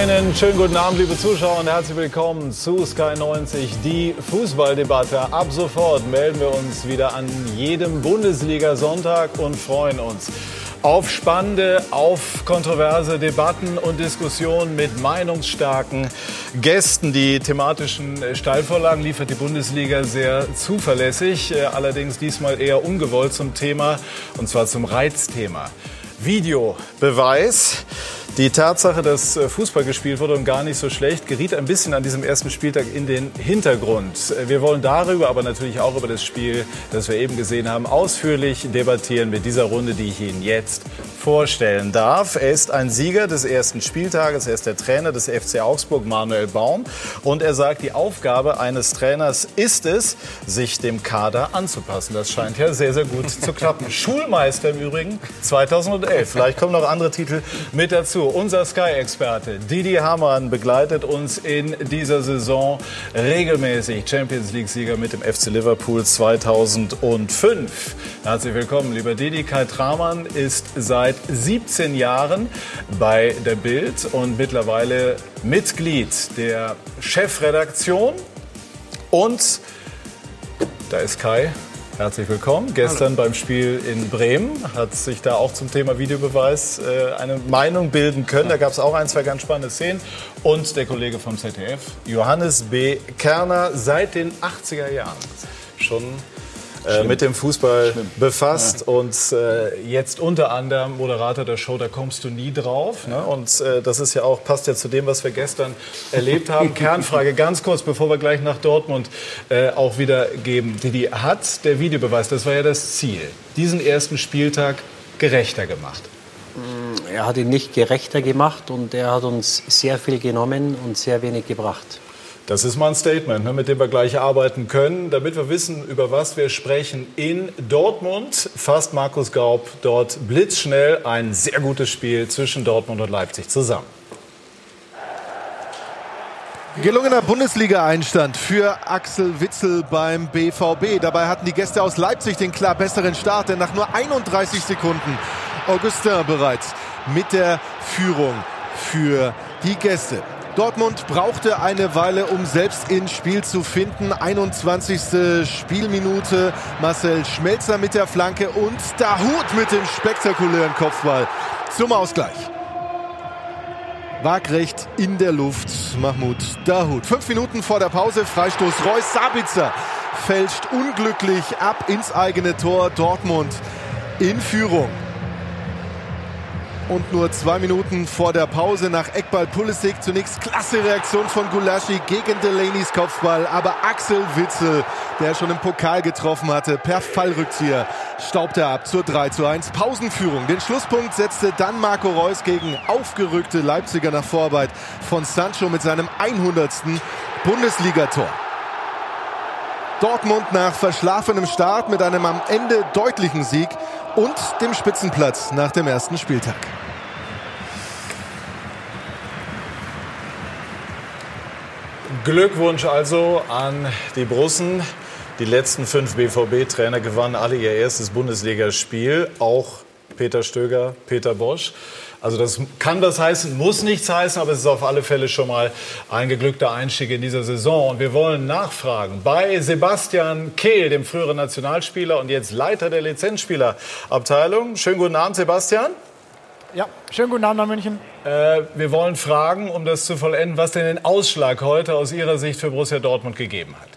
Einen schönen guten Abend, liebe Zuschauer, und herzlich willkommen zu Sky 90, die Fußballdebatte. Ab sofort melden wir uns wieder an jedem Bundesliga-Sonntag und freuen uns auf spannende, auf kontroverse Debatten und Diskussionen mit meinungsstarken Gästen. Die thematischen Steilvorlagen liefert die Bundesliga sehr zuverlässig, allerdings diesmal eher ungewollt zum Thema, und zwar zum Reizthema Videobeweis. Die Tatsache, dass Fußball gespielt wurde und gar nicht so schlecht, geriet ein bisschen an diesem ersten Spieltag in den Hintergrund. Wir wollen darüber, aber natürlich auch über das Spiel, das wir eben gesehen haben, ausführlich debattieren mit dieser Runde, die ich Ihnen jetzt vorstellen darf. Er ist ein Sieger des ersten Spieltages, er ist der Trainer des FC Augsburg, Manuel Baum. Und er sagt, die Aufgabe eines Trainers ist es, sich dem Kader anzupassen. Das scheint ja sehr, sehr gut zu klappen. Schulmeister im Übrigen 2011. Vielleicht kommen noch andere Titel mit dazu. Unser Sky-Experte Didi Hamann begleitet uns in dieser Saison regelmäßig. Champions-League-Sieger mit dem FC Liverpool 2005. Herzlich willkommen, lieber Didi. Kai Tramann ist seit 17 Jahren bei der BILD und mittlerweile Mitglied der Chefredaktion. Und da ist Kai. Herzlich willkommen. Gestern beim Spiel in Bremen hat sich da auch zum Thema Videobeweis eine Meinung bilden können. Da gab es auch ein, zwei ganz spannende Szenen. Und der Kollege vom ZDF, Johannes B. Kerner, seit den 80er Jahren schon mit dem Fußball befasst und jetzt unter anderem Moderator der Show, da kommst du nie drauf. Ne? Und das ist ja auch, passt ja zu dem, was wir gestern erlebt haben. Kernfrage ganz kurz, bevor wir gleich nach Dortmund auch wieder geben. Didi, hat der Videobeweis, das war ja das Ziel, diesen ersten Spieltag gerechter gemacht? Er hat ihn nicht gerechter gemacht und er hat uns sehr viel genommen und sehr wenig gebracht. Das ist mal ein Statement, mit dem wir gleich arbeiten können, damit wir wissen, über was wir sprechen. In Dortmund fasst Markus Gaub dort blitzschnell ein sehr gutes Spiel zwischen Dortmund und Leipzig zusammen. Gelungener Bundesliga-Einstand für Axel Witsel beim BVB. Dabei hatten die Gäste aus Leipzig den klar besseren Start, denn nach nur 31 Sekunden Augustin bereits mit der Führung für die Gäste. Dortmund brauchte eine Weile, um selbst ins Spiel zu finden. 21. Spielminute, Marcel Schmelzer mit der Flanke und Dahoud mit dem spektakulären Kopfball zum Ausgleich. Waagrecht in der Luft, Mahmoud Dahoud. 5 Minuten vor der Pause, Freistoß Reus, Sabitzer fälscht unglücklich ab ins eigene Tor. Dortmund in Führung. Und nur 2 Minuten vor der Pause nach Eckball Pulisic. Zunächst klasse Reaktion von Gulaschi gegen Deleneys Kopfball. Aber Axel Witsel, der schon im Pokal getroffen hatte, per Fallrückzieher staubt er ab zur 3:1 Pausenführung. Den Schlusspunkt setzte dann Marco Reus gegen aufgerückte Leipziger nach Vorarbeit von Sancho mit seinem 100. Bundesligator. Dortmund nach verschlafenem Start mit einem am Ende deutlichen Sieg und dem Spitzenplatz nach dem ersten Spieltag. Glückwunsch also an die Borussen. Die letzten 5 BVB-Trainer gewannen alle ihr erstes Bundesligaspiel. Auch Peter Stöger, Peter Bosz. Also das kann was heißen, muss nichts heißen, aber es ist auf alle Fälle schon mal ein geglückter Einstieg in dieser Saison. Und wir wollen nachfragen bei Sebastian Kehl, dem früheren Nationalspieler und jetzt Leiter der Lizenzspielerabteilung. Schönen guten Abend, Sebastian. Ja, schönen guten Abend nach München. Wir wollen fragen, um das zu vollenden, was denn den Ausschlag heute aus Ihrer Sicht für Borussia Dortmund gegeben hat.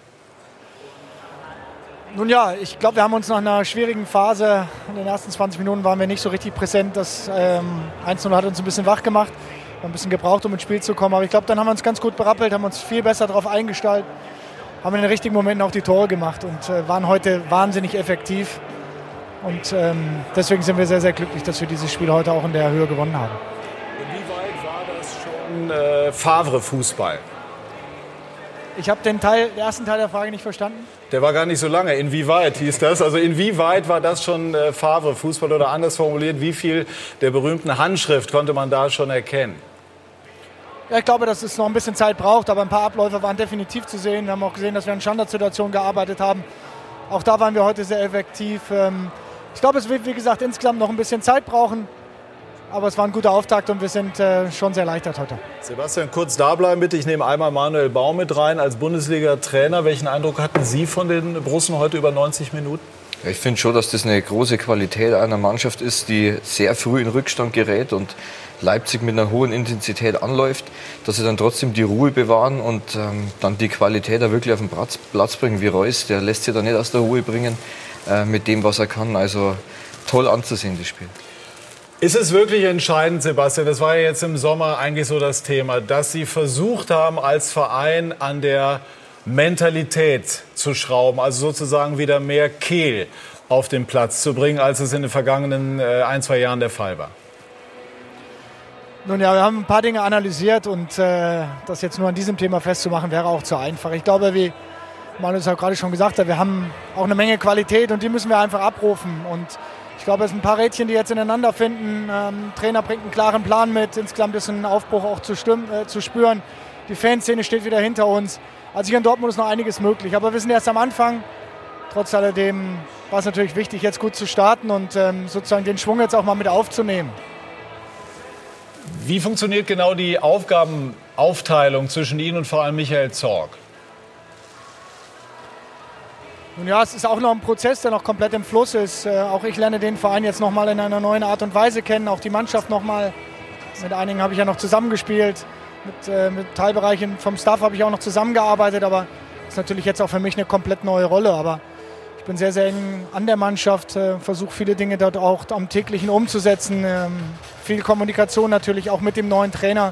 Nun ja, ich glaube, wir haben uns nach einer schwierigen Phase, in den ersten 20 Minuten waren wir nicht so richtig präsent. Das 1:0 hat uns ein bisschen wach gemacht, ein bisschen gebraucht, um ins Spiel zu kommen. Aber ich glaube, dann haben wir uns ganz gut berappelt, haben uns viel besser darauf eingestellt, haben in den richtigen Momenten auch die Tore gemacht und waren heute wahnsinnig effektiv. Und deswegen sind wir sehr, sehr glücklich, dass wir dieses Spiel heute auch in der Höhe gewonnen haben. Inwieweit war das schon Favre-Fußball? Ich habe den ersten Teil der Frage nicht verstanden. Der war gar nicht so lange. Inwieweit hieß das? Also inwieweit war das schon Favre-Fußball oder anders formuliert, wie viel der berühmten Handschrift konnte man da schon erkennen? Ja, ich glaube, dass es noch ein bisschen Zeit braucht, aber ein paar Abläufe waren definitiv zu sehen. Wir haben auch gesehen, dass wir an Standardsituationen gearbeitet haben. Auch da waren wir heute sehr effektiv. Ich glaube, es wird, wie gesagt, insgesamt noch ein bisschen Zeit brauchen. Aber es war ein guter Auftakt und wir sind schon sehr erleichtert heute. Sebastian, kurz da bleiben bitte. Ich nehme einmal Manuel Baum mit rein als Bundesliga-Trainer. Welchen Eindruck hatten Sie von den Borussen heute über 90 Minuten? Ich finde schon, dass das eine große Qualität einer Mannschaft ist, die sehr früh in Rückstand gerät und Leipzig mit einer hohen Intensität anläuft, dass sie dann trotzdem die Ruhe bewahren und dann die Qualität da wirklich auf den Platz bringen, wie Reus, der lässt sich da nicht aus der Ruhe bringen mit dem, was er kann. Also toll anzusehen, das Spiel. Ist es wirklich entscheidend, Sebastian, das war ja jetzt im Sommer eigentlich so das Thema, dass Sie versucht haben, als Verein an der Mentalität zu schrauben, also sozusagen wieder mehr Kehl auf den Platz zu bringen, als es in den vergangenen ein, zwei Jahren der Fall war? Nun ja, wir haben ein paar Dinge analysiert und das jetzt nur an diesem Thema festzumachen, wäre auch zu einfach. Ich glaube, wie Manuel es auch gerade schon gesagt hat, wir haben auch eine Menge Qualität und die müssen wir einfach abrufen. Und ich glaube, es sind ein paar Rädchen, die jetzt ineinander finden. Trainer bringt einen klaren Plan mit, insgesamt ist ein Aufbruch auch zu spüren. Die Fanszene steht wieder hinter uns. Also hier in Dortmund ist noch einiges möglich, aber wir sind erst am Anfang. Trotz alledem war es natürlich wichtig, jetzt gut zu starten und sozusagen den Schwung jetzt auch mal mit aufzunehmen. Wie funktioniert genau die Aufgabenaufteilung zwischen Ihnen und vor allem Michael Zorc? Nun ja, es ist auch noch ein Prozess, der noch komplett im Fluss ist. Auch ich lerne den Verein jetzt noch mal in einer neuen Art und Weise kennen, auch die Mannschaft noch mal. Mit einigen habe ich ja noch zusammengespielt, mit Teilbereichen vom Staff habe ich auch noch zusammengearbeitet, aber das ist natürlich jetzt auch für mich eine komplett neue Rolle. Aber ich bin sehr, sehr eng an der Mannschaft, versuche viele Dinge dort auch am täglichen umzusetzen. Viel Kommunikation natürlich auch mit dem neuen Trainer,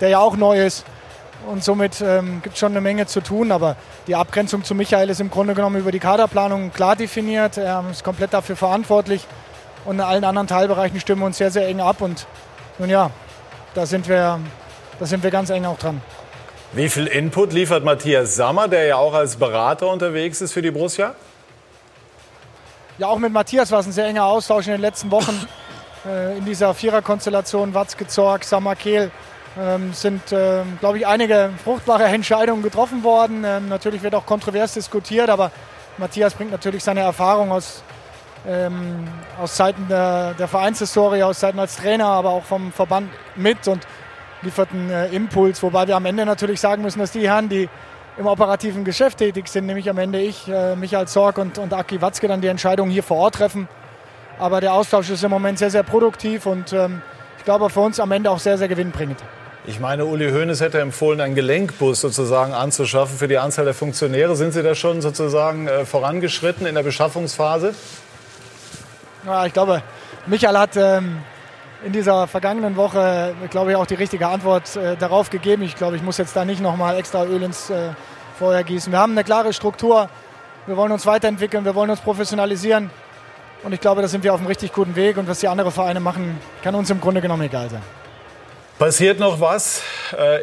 der ja auch neu ist. Und somit gibt es schon eine Menge zu tun. Aber die Abgrenzung zu Michael ist im Grunde genommen über die Kaderplanung klar definiert. Er ist komplett dafür verantwortlich. Und in allen anderen Teilbereichen stimmen wir uns sehr, sehr eng ab. Und nun ja, da sind wir ganz eng auch dran. Wie viel Input liefert Matthias Sammer, der ja auch als Berater unterwegs ist für die Borussia? Ja, auch mit Matthias war es ein sehr enger Austausch in den letzten Wochen. In dieser Viererkonstellation Watzke, Zorc, Sammer, Kehl sind, glaube ich, einige fruchtbare Entscheidungen getroffen worden. Natürlich wird auch kontrovers diskutiert, aber Matthias bringt natürlich seine Erfahrung aus Zeiten der Vereinshistorie, aus Zeiten als Trainer, aber auch vom Verband mit und liefert einen Impuls. Wobei wir am Ende natürlich sagen müssen, dass die Herren, die im operativen Geschäft tätig sind, nämlich am Ende ich, Michael Zorc und Aki Watzke, dann die Entscheidungen hier vor Ort treffen. Aber der Austausch ist im Moment sehr, sehr produktiv und ich glaube, für uns am Ende auch sehr, sehr gewinnbringend. Ich meine, Uli Hoeneß hätte empfohlen, einen Gelenkbus sozusagen anzuschaffen für die Anzahl der Funktionäre. Sind Sie da schon sozusagen vorangeschritten in der Beschaffungsphase? Ja, ich glaube, Michael hat in dieser vergangenen Woche, glaube ich, auch die richtige Antwort darauf gegeben. Ich glaube, ich muss jetzt da nicht nochmal extra Öl ins Feuer gießen. Wir haben eine klare Struktur. Wir wollen uns weiterentwickeln, wir wollen uns professionalisieren. Und ich glaube, da sind wir auf einem richtig guten Weg. Und was die anderen Vereine machen, kann uns im Grunde genommen egal sein. Passiert noch was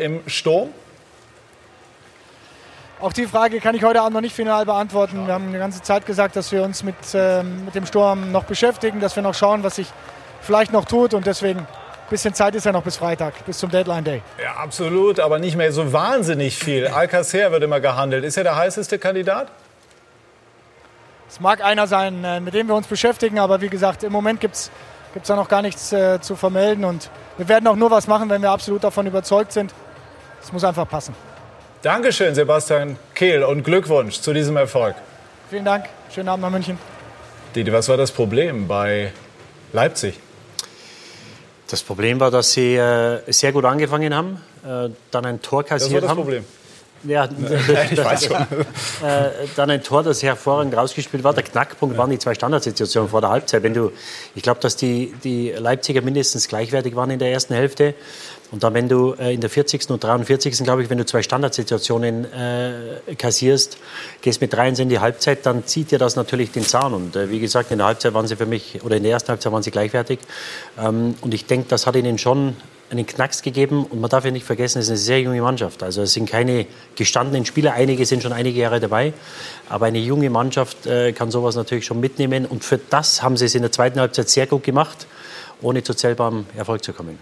im Sturm? Auch die Frage kann ich heute Abend noch nicht final beantworten. Ja. Wir haben die ganze Zeit gesagt, dass wir uns mit dem Sturm noch beschäftigen, dass wir noch schauen, was sich vielleicht noch tut und deswegen ein bisschen Zeit ist ja noch bis Freitag, bis zum Deadline Day. Ja, absolut, aber nicht mehr so wahnsinnig viel. Alcácer wird immer gehandelt. Ist er der heißeste Kandidat? Es mag einer sein, mit dem wir uns beschäftigen, aber wie gesagt, im Moment gibt's da noch gar nichts zu vermelden und wir werden auch nur was machen, wenn wir absolut davon überzeugt sind. Es muss einfach passen. Dankeschön, Sebastian Kehl und Glückwunsch zu diesem Erfolg. Vielen Dank, schönen Abend nach München. Didi, was war das Problem bei Leipzig? Das Problem war, dass sie sehr gut angefangen haben, dann ein Tor kassiert haben. Das war das Problem. Ja, ich weiß schon. Dann ein Tor, das hervorragend rausgespielt war. Der Knackpunkt waren die zwei Standardsituationen vor der Halbzeit. Ich glaube, dass die Leipziger mindestens gleichwertig waren in der ersten Hälfte. Und dann, wenn du in der 40. und 43. glaube ich, wenn du zwei Standardsituationen kassierst, gehst mit 3-1 in die Halbzeit, dann zieht dir das natürlich den Zahn. Und wie gesagt, in der Halbzeit waren sie für mich, oder in der ersten Halbzeit waren sie gleichwertig. Und ich denke, das hat ihnen schon einen Knacks gegeben. Und man darf ja nicht vergessen, es ist eine sehr junge Mannschaft. Also es sind keine gestandenen Spieler. Einige sind schon einige Jahre dabei. Aber eine junge Mannschaft kann sowas natürlich schon mitnehmen. Und für das haben sie es in der zweiten Halbzeit sehr gut gemacht, ohne zu zählbarem Erfolg zu kommen.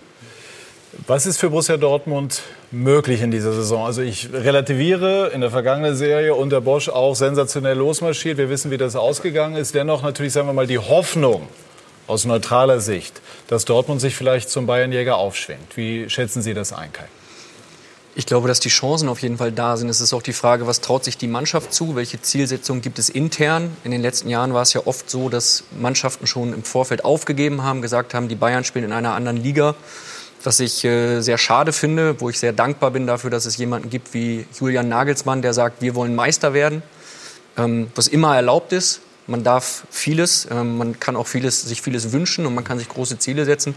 Was ist für Borussia Dortmund möglich in dieser Saison? Also ich relativiere, in der vergangenen Serie unter Bosz auch sensationell losmarschiert. Wir wissen, wie das ausgegangen ist. Dennoch natürlich, sagen wir mal, die Hoffnung aus neutraler Sicht, dass Dortmund sich vielleicht zum Bayernjäger aufschwingt. Wie schätzen Sie das ein, Kai? Ich glaube, dass die Chancen auf jeden Fall da sind. Es ist auch die Frage, was traut sich die Mannschaft zu? Welche Zielsetzungen gibt es intern? In den letzten Jahren war es ja oft so, dass Mannschaften schon im Vorfeld aufgegeben haben, gesagt haben, die Bayern spielen in einer anderen Liga. Was ich sehr schade finde, wo ich sehr dankbar bin dafür, dass es jemanden gibt wie Julian Nagelsmann, der sagt, wir wollen Meister werden, was immer erlaubt ist. Man darf vieles, man kann auch sich vieles wünschen und man kann sich große Ziele setzen.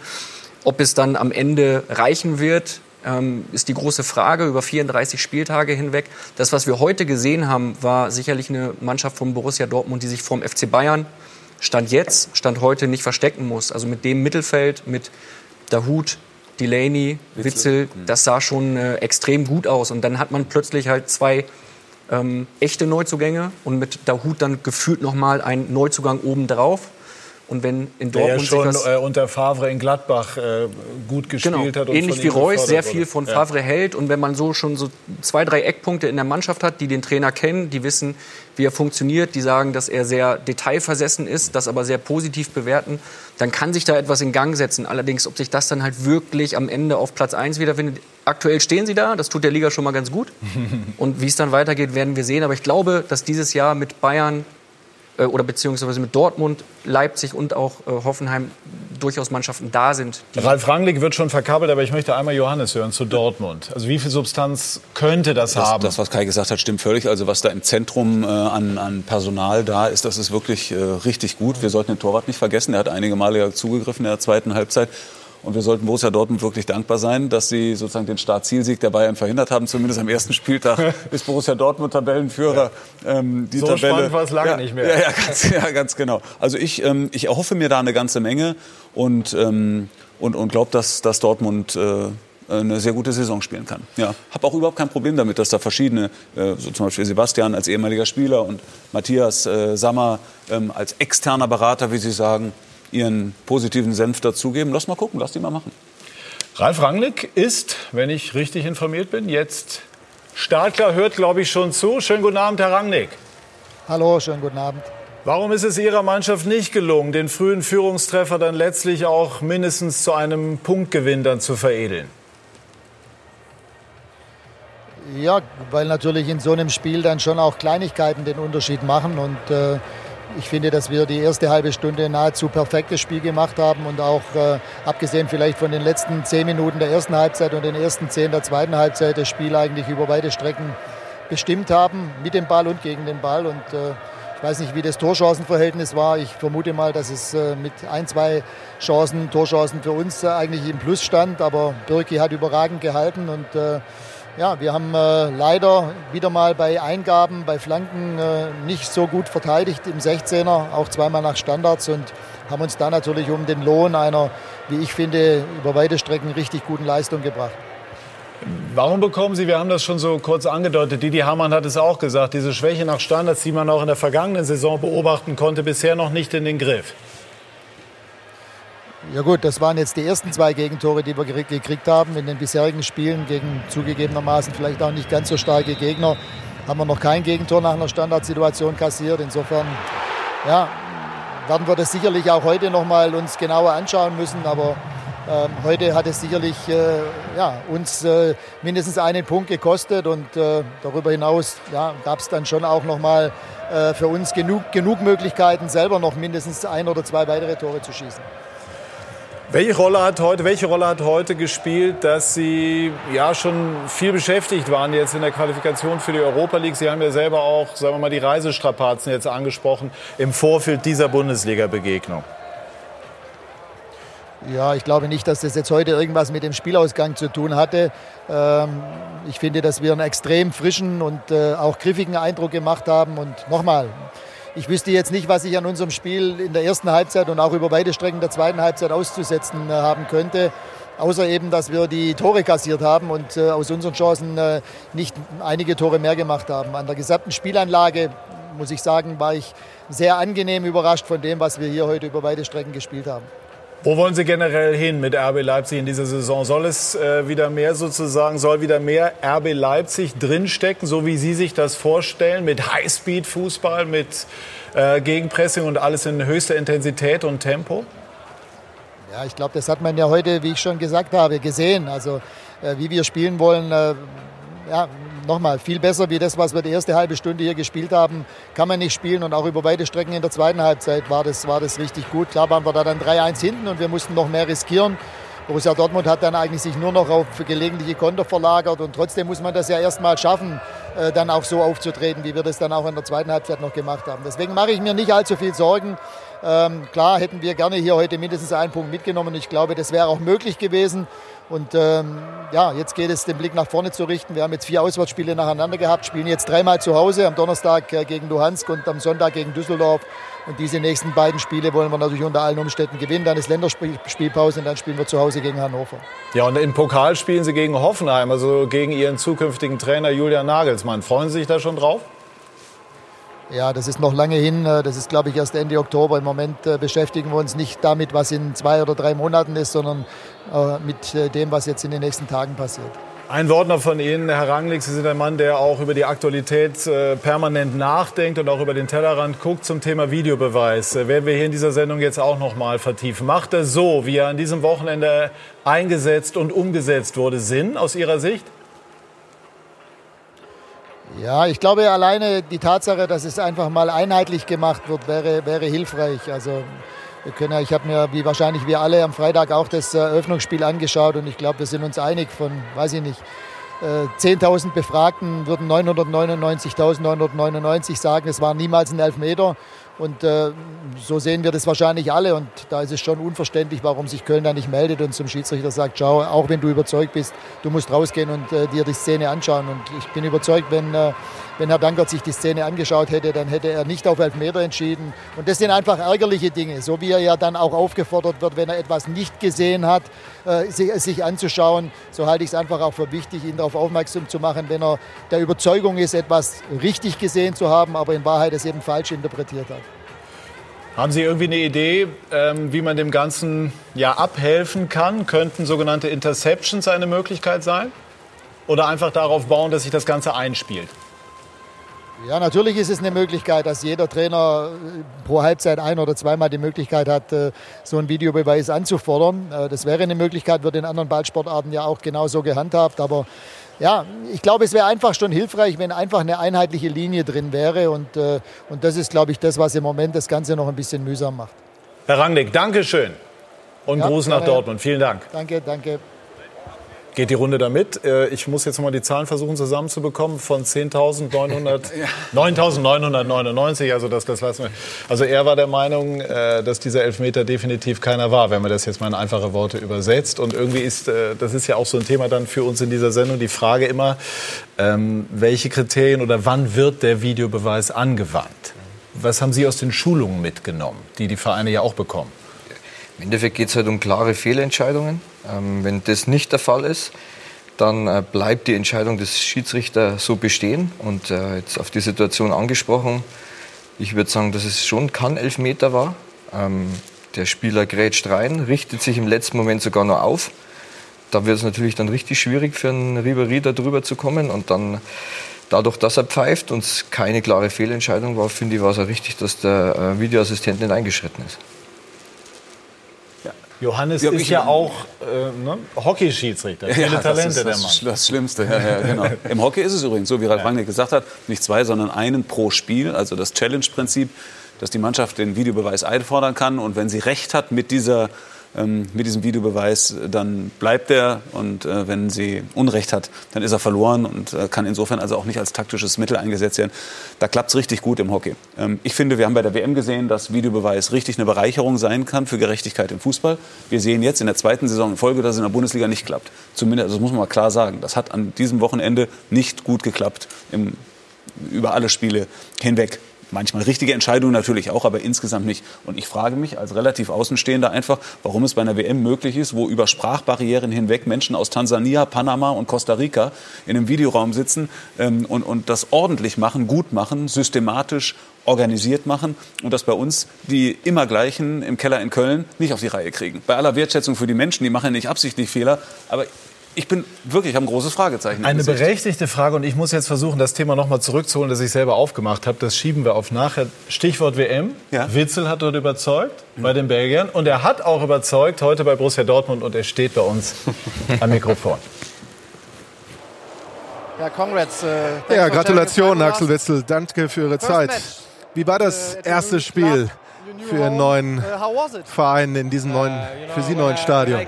Ob es dann am Ende reichen wird, ist die große Frage über 34 Spieltage hinweg. Das, was wir heute gesehen haben, war sicherlich eine Mannschaft von Borussia Dortmund, die sich vorm FC Bayern Stand heute nicht verstecken muss. Also mit dem Mittelfeld, mit Dahoud, Delaney, Witsel, das sah schon extrem gut aus. Und dann hat man plötzlich halt zwei echte Neuzugänge und mit Dahoud dann gefühlt nochmal einen Neuzugang obendrauf. Und wenn in Dortmund sich was unter Favre in Gladbach gut gespielt hat. Und ähnlich wie Reus, sehr viel von Favre hält. Und wenn man so 2, 3 Eckpunkte in der Mannschaft hat, die den Trainer kennen, die wissen, wie er funktioniert, die sagen, dass er sehr detailversessen ist, das aber sehr positiv bewerten, dann kann sich da etwas in Gang setzen. Allerdings, ob sich das dann halt wirklich am Ende auf Platz 1 wiederfindet, aktuell stehen sie da, das tut der Liga schon mal ganz gut. Und wie es dann weitergeht, werden wir sehen. Aber ich glaube, dass dieses Jahr mit Bayern oder beziehungsweise mit Dortmund, Leipzig und auch Hoffenheim durchaus Mannschaften da sind. Ralf Rangnick wird schon verkabelt, aber ich möchte einmal Johannes hören zu Dortmund. Also wie viel Substanz könnte das haben? Das, was Kai gesagt hat, stimmt völlig. Also was da im Zentrum an Personal da ist, das ist wirklich richtig gut. Wir sollten den Torwart nicht vergessen. Er hat einige Male ja zugegriffen in der zweiten Halbzeit. Und wir sollten Borussia Dortmund wirklich dankbar sein, dass sie sozusagen den Startzielsieg der Bayern verhindert haben. Zumindest am ersten Spieltag ist Borussia Dortmund Tabellenführer. Ja. Die so Tabelle, spannend war es lange nicht mehr. Ja, ganz genau. Also ich erhoffe mir da eine ganze Menge und glaube, dass Dortmund eine sehr gute Saison spielen kann. Ja, habe auch überhaupt kein Problem damit, dass da verschiedene, so zum Beispiel Sebastian als ehemaliger Spieler und Matthias Sammer als externer Berater, wie Sie sagen, ihren positiven Senf dazugeben. Lass mal gucken, lass die mal machen. Ralf Rangnick ist, wenn ich richtig informiert bin, jetzt startklar, hört, glaube ich, schon zu. Schönen guten Abend, Herr Rangnick. Hallo, schönen guten Abend. Warum ist es Ihrer Mannschaft nicht gelungen, den frühen Führungstreffer dann letztlich auch mindestens zu einem Punktgewinn dann zu veredeln? Ja, weil natürlich in so einem Spiel dann schon auch Kleinigkeiten den Unterschied machen und ich finde, dass wir die erste halbe Stunde nahezu perfektes Spiel gemacht haben und auch abgesehen vielleicht von den letzten 10 Minuten der ersten Halbzeit und den ersten 10 der zweiten Halbzeit das Spiel eigentlich über weite Strecken bestimmt haben, mit dem Ball und gegen den Ball. Und ich weiß nicht, wie das Torschancenverhältnis war. Ich vermute mal, dass es mit 1, 2 Torchancen für uns eigentlich im Plus stand. Aber Bürki hat überragend gehalten und ja, wir haben leider wieder mal bei Eingaben, bei Flanken nicht so gut verteidigt im 16er, auch zweimal nach Standards und haben uns da natürlich um den Lohn einer, wie ich finde, über weite Strecken richtig guten Leistung gebracht. Warum bekommen Sie, wir haben das schon so kurz angedeutet, Didi Hamann hat es auch gesagt, diese Schwäche nach Standards, die man auch in der vergangenen Saison beobachten konnte, bisher noch nicht in den Griff? Ja gut, das waren jetzt die ersten 2 Gegentore, die wir gekriegt haben. In den bisherigen Spielen gegen zugegebenermaßen vielleicht auch nicht ganz so starke Gegner haben wir noch kein Gegentor nach einer Standardsituation kassiert. Insofern ja, werden wir das sicherlich auch heute noch mal uns genauer anschauen müssen. Aber heute hat es sicherlich uns mindestens einen Punkt gekostet. Und darüber hinaus gab es dann schon auch noch mal für uns genug Möglichkeiten, selber noch mindestens 1 oder 2 weitere Tore zu schießen. Welche Rolle hat heute gespielt, dass Sie ja schon viel beschäftigt waren jetzt in der Qualifikation für die Europa League? Sie haben ja selber auch, sagen wir mal, die Reisestrapazen jetzt angesprochen im Vorfeld dieser Bundesliga-Begegnung. Ja, ich glaube nicht, dass das jetzt heute irgendwas mit dem Spielausgang zu tun hatte. Ich finde, dass wir einen extrem frischen und auch griffigen Eindruck gemacht haben. Und nochmal, ich wüsste jetzt nicht, was ich an unserem Spiel in der ersten Halbzeit und auch über weite Strecken der zweiten Halbzeit auszusetzen haben könnte. Außer eben, dass wir die Tore kassiert haben und aus unseren Chancen nicht einige Tore mehr gemacht haben. An der gesamten Spielanlage, muss ich sagen, war ich sehr angenehm überrascht von dem, was wir hier heute über weite Strecken gespielt haben. Wo wollen Sie generell hin mit RB Leipzig in dieser Saison? Soll wieder mehr RB Leipzig drinstecken, so wie Sie sich das vorstellen, mit Highspeed-Fußball, mit Gegenpressing und alles in höchster Intensität und Tempo? Ja, ich glaube, das hat man ja heute, wie ich schon gesagt habe, gesehen. Also wie wir spielen wollen, ja, nochmal, viel besser wie das, was wir die erste halbe Stunde hier gespielt haben, kann man nicht spielen. Und auch über weite Strecken in der zweiten Halbzeit war das richtig gut. Klar waren wir da dann 3-1 hinten und wir mussten noch mehr riskieren. Borussia Dortmund hat dann eigentlich sich nur noch auf gelegentliche Konter verlagert. Und trotzdem muss man das ja erstmal schaffen, dann auch so aufzutreten, wie wir das dann auch in der zweiten Halbzeit noch gemacht haben. Deswegen mache ich mir nicht allzu viel Sorgen. Klar hätten wir gerne hier heute mindestens einen Punkt mitgenommen. Ich glaube, das wäre auch möglich gewesen. Und ja, jetzt geht es, den Blick nach vorne zu richten. Wir haben jetzt 4 Auswärtsspiele nacheinander gehabt, spielen jetzt 3-mal zu Hause. Am Donnerstag gegen Luhansk und am Sonntag gegen Düsseldorf. Und diese nächsten beiden Spiele wollen wir natürlich unter allen Umständen gewinnen. Dann ist Länderspielpause und dann spielen wir zu Hause gegen Hannover. Ja, und im Pokal spielen Sie gegen Hoffenheim, also gegen Ihren zukünftigen Trainer Julian Nagelsmann. Freuen Sie sich da schon drauf? Ja, das ist noch lange hin. Das ist, glaube ich, erst Ende Oktober. Im Moment beschäftigen wir uns nicht damit, was in 2 oder 3 Monaten ist, sondern mit dem, was jetzt in den nächsten Tagen passiert. Ein Wort noch von Ihnen, Herr Rangnick. Sie sind ein Mann, der auch über die Aktualität permanent nachdenkt und auch über den Tellerrand guckt. Zum Thema Videobeweis werden wir hier in dieser Sendung jetzt auch noch mal vertiefen. Macht er so, wie er an diesem Wochenende eingesetzt und umgesetzt wurde, Sinn aus Ihrer Sicht? Ja, ich glaube, alleine die Tatsache, dass es einfach mal einheitlich gemacht wird, wäre hilfreich. Also ich habe mir, wie wahrscheinlich wir alle, am Freitag auch das Eröffnungsspiel angeschaut und ich glaube, wir sind uns einig. Von, weiß ich nicht, 10.000 Befragten würden 999.999 sagen, es war niemals ein Elfmeter. Und so sehen wir das wahrscheinlich alle. Und da ist es schon unverständlich, warum sich Köln da nicht meldet und zum Schiedsrichter sagt, schau, auch wenn du überzeugt bist, du musst rausgehen und dir die Szene anschauen. Und ich bin überzeugt, wenn Herr Dankert sich die Szene angeschaut hätte, dann hätte er nicht auf Elfmeter entschieden. Und das sind einfach ärgerliche Dinge, so wie er ja dann auch aufgefordert wird, wenn er etwas nicht gesehen hat, sich anzuschauen. So halte ich es einfach auch für wichtig, ihn darauf aufmerksam zu machen, wenn er der Überzeugung ist, etwas richtig gesehen zu haben, aber in Wahrheit es eben falsch interpretiert hat. Haben Sie irgendwie eine Idee, wie man dem Ganzen ja abhelfen kann? Könnten sogenannte Interceptions eine Möglichkeit sein? Oder einfach darauf bauen, dass sich das Ganze einspielt? Ja, natürlich ist es eine Möglichkeit, dass jeder Trainer pro Halbzeit 1- oder 2-mal die Möglichkeit hat, so einen Videobeweis anzufordern. Das wäre eine Möglichkeit, wird in anderen Ballsportarten ja auch genauso gehandhabt. Aber ja, ich glaube, es wäre einfach schon hilfreich, wenn einfach eine einheitliche Linie drin wäre. Und das ist, glaube ich, das, was im Moment das Ganze noch ein bisschen mühsam macht. Herr Rangnick, danke schön. Und ja, Gruß nach Dortmund. Vielen Dank. Danke, danke. Geht die Runde damit? Ich muss jetzt noch mal die Zahlen versuchen zusammenzubekommen von 9.999. Also, das lassen wir. Also er war der Meinung, dass dieser Elfmeter definitiv keiner war, wenn man das jetzt mal in einfache Worte übersetzt. Und irgendwie ist, das ist ja auch so ein Thema dann für uns in dieser Sendung, die Frage immer, welche Kriterien oder wann wird der Videobeweis angewandt? Was haben Sie aus den Schulungen mitgenommen, die die Vereine ja auch bekommen? Im Endeffekt geht es halt um klare Fehlentscheidungen. Wenn das nicht der Fall ist, dann bleibt die Entscheidung des Schiedsrichters so bestehen. Und jetzt auf die Situation angesprochen, ich würde sagen, dass es schon kein Elfmeter war. Der Spieler grätscht rein, richtet sich im letzten Moment sogar noch auf. Da wird es natürlich dann richtig schwierig für einen Ribéry, da drüber zu kommen. Und dann, dadurch, dass er pfeift und es keine klare Fehlentscheidung war, finde ich, war es auch richtig, dass der Videoassistent nicht eingeschritten ist. Johannes ist ja auch ne? Hockeyschiedsrichter, viele Talente der Mann. Das Schlimmste, ja, genau. Im Hockey ist es übrigens so, wie Ralf Rangnick gesagt hat, nicht 2, sondern einen pro Spiel, also das Challenge-Prinzip, dass die Mannschaft den Videobeweis einfordern kann und wenn sie recht hat mit diesem Videobeweis, dann bleibt er und wenn sie Unrecht hat, dann ist er verloren und kann insofern also auch nicht als taktisches Mittel eingesetzt werden. Da klappt es richtig gut im Hockey. Ich finde, wir haben bei der WM gesehen, dass Videobeweis richtig eine Bereicherung sein kann für Gerechtigkeit im Fußball. Wir sehen jetzt in der 2. Saison in Folge, dass es in der Bundesliga nicht klappt. Zumindest, das muss man mal klar sagen. Das hat an diesem Wochenende nicht gut geklappt, über alle Spiele hinweg. Manchmal richtige Entscheidungen natürlich auch, aber insgesamt nicht. Und ich frage mich als relativ Außenstehender einfach, warum es bei einer WM möglich ist, wo über Sprachbarrieren hinweg Menschen aus Tansania, Panama und Costa Rica in einem Videoraum sitzen und das ordentlich machen, gut machen, systematisch organisiert machen und dass bei uns die immer gleichen im Keller in Köln nicht auf die Reihe kriegen. Bei aller Wertschätzung für die Menschen, die machen ja nicht absichtlich Fehler, aber Ich bin wirklich, ich habe ein großes Fragezeichen. Eine berechtigte Frage, und ich muss jetzt versuchen, das Thema nochmal zurückzuholen, das ich selber aufgemacht habe. Das schieben wir auf nachher. Stichwort WM. Ja. Witsel hat dort überzeugt bei den Belgiern. Und er hat auch überzeugt heute bei Borussia Dortmund. Und er steht bei uns am Mikrofon. Ja, congrats. Ja, Gratulation, Axel Witsel. Danke für Ihre Zeit. Wie war das erste Spiel für Ihren neuen Verein in diesem neuen, für Sie neuen Stadion?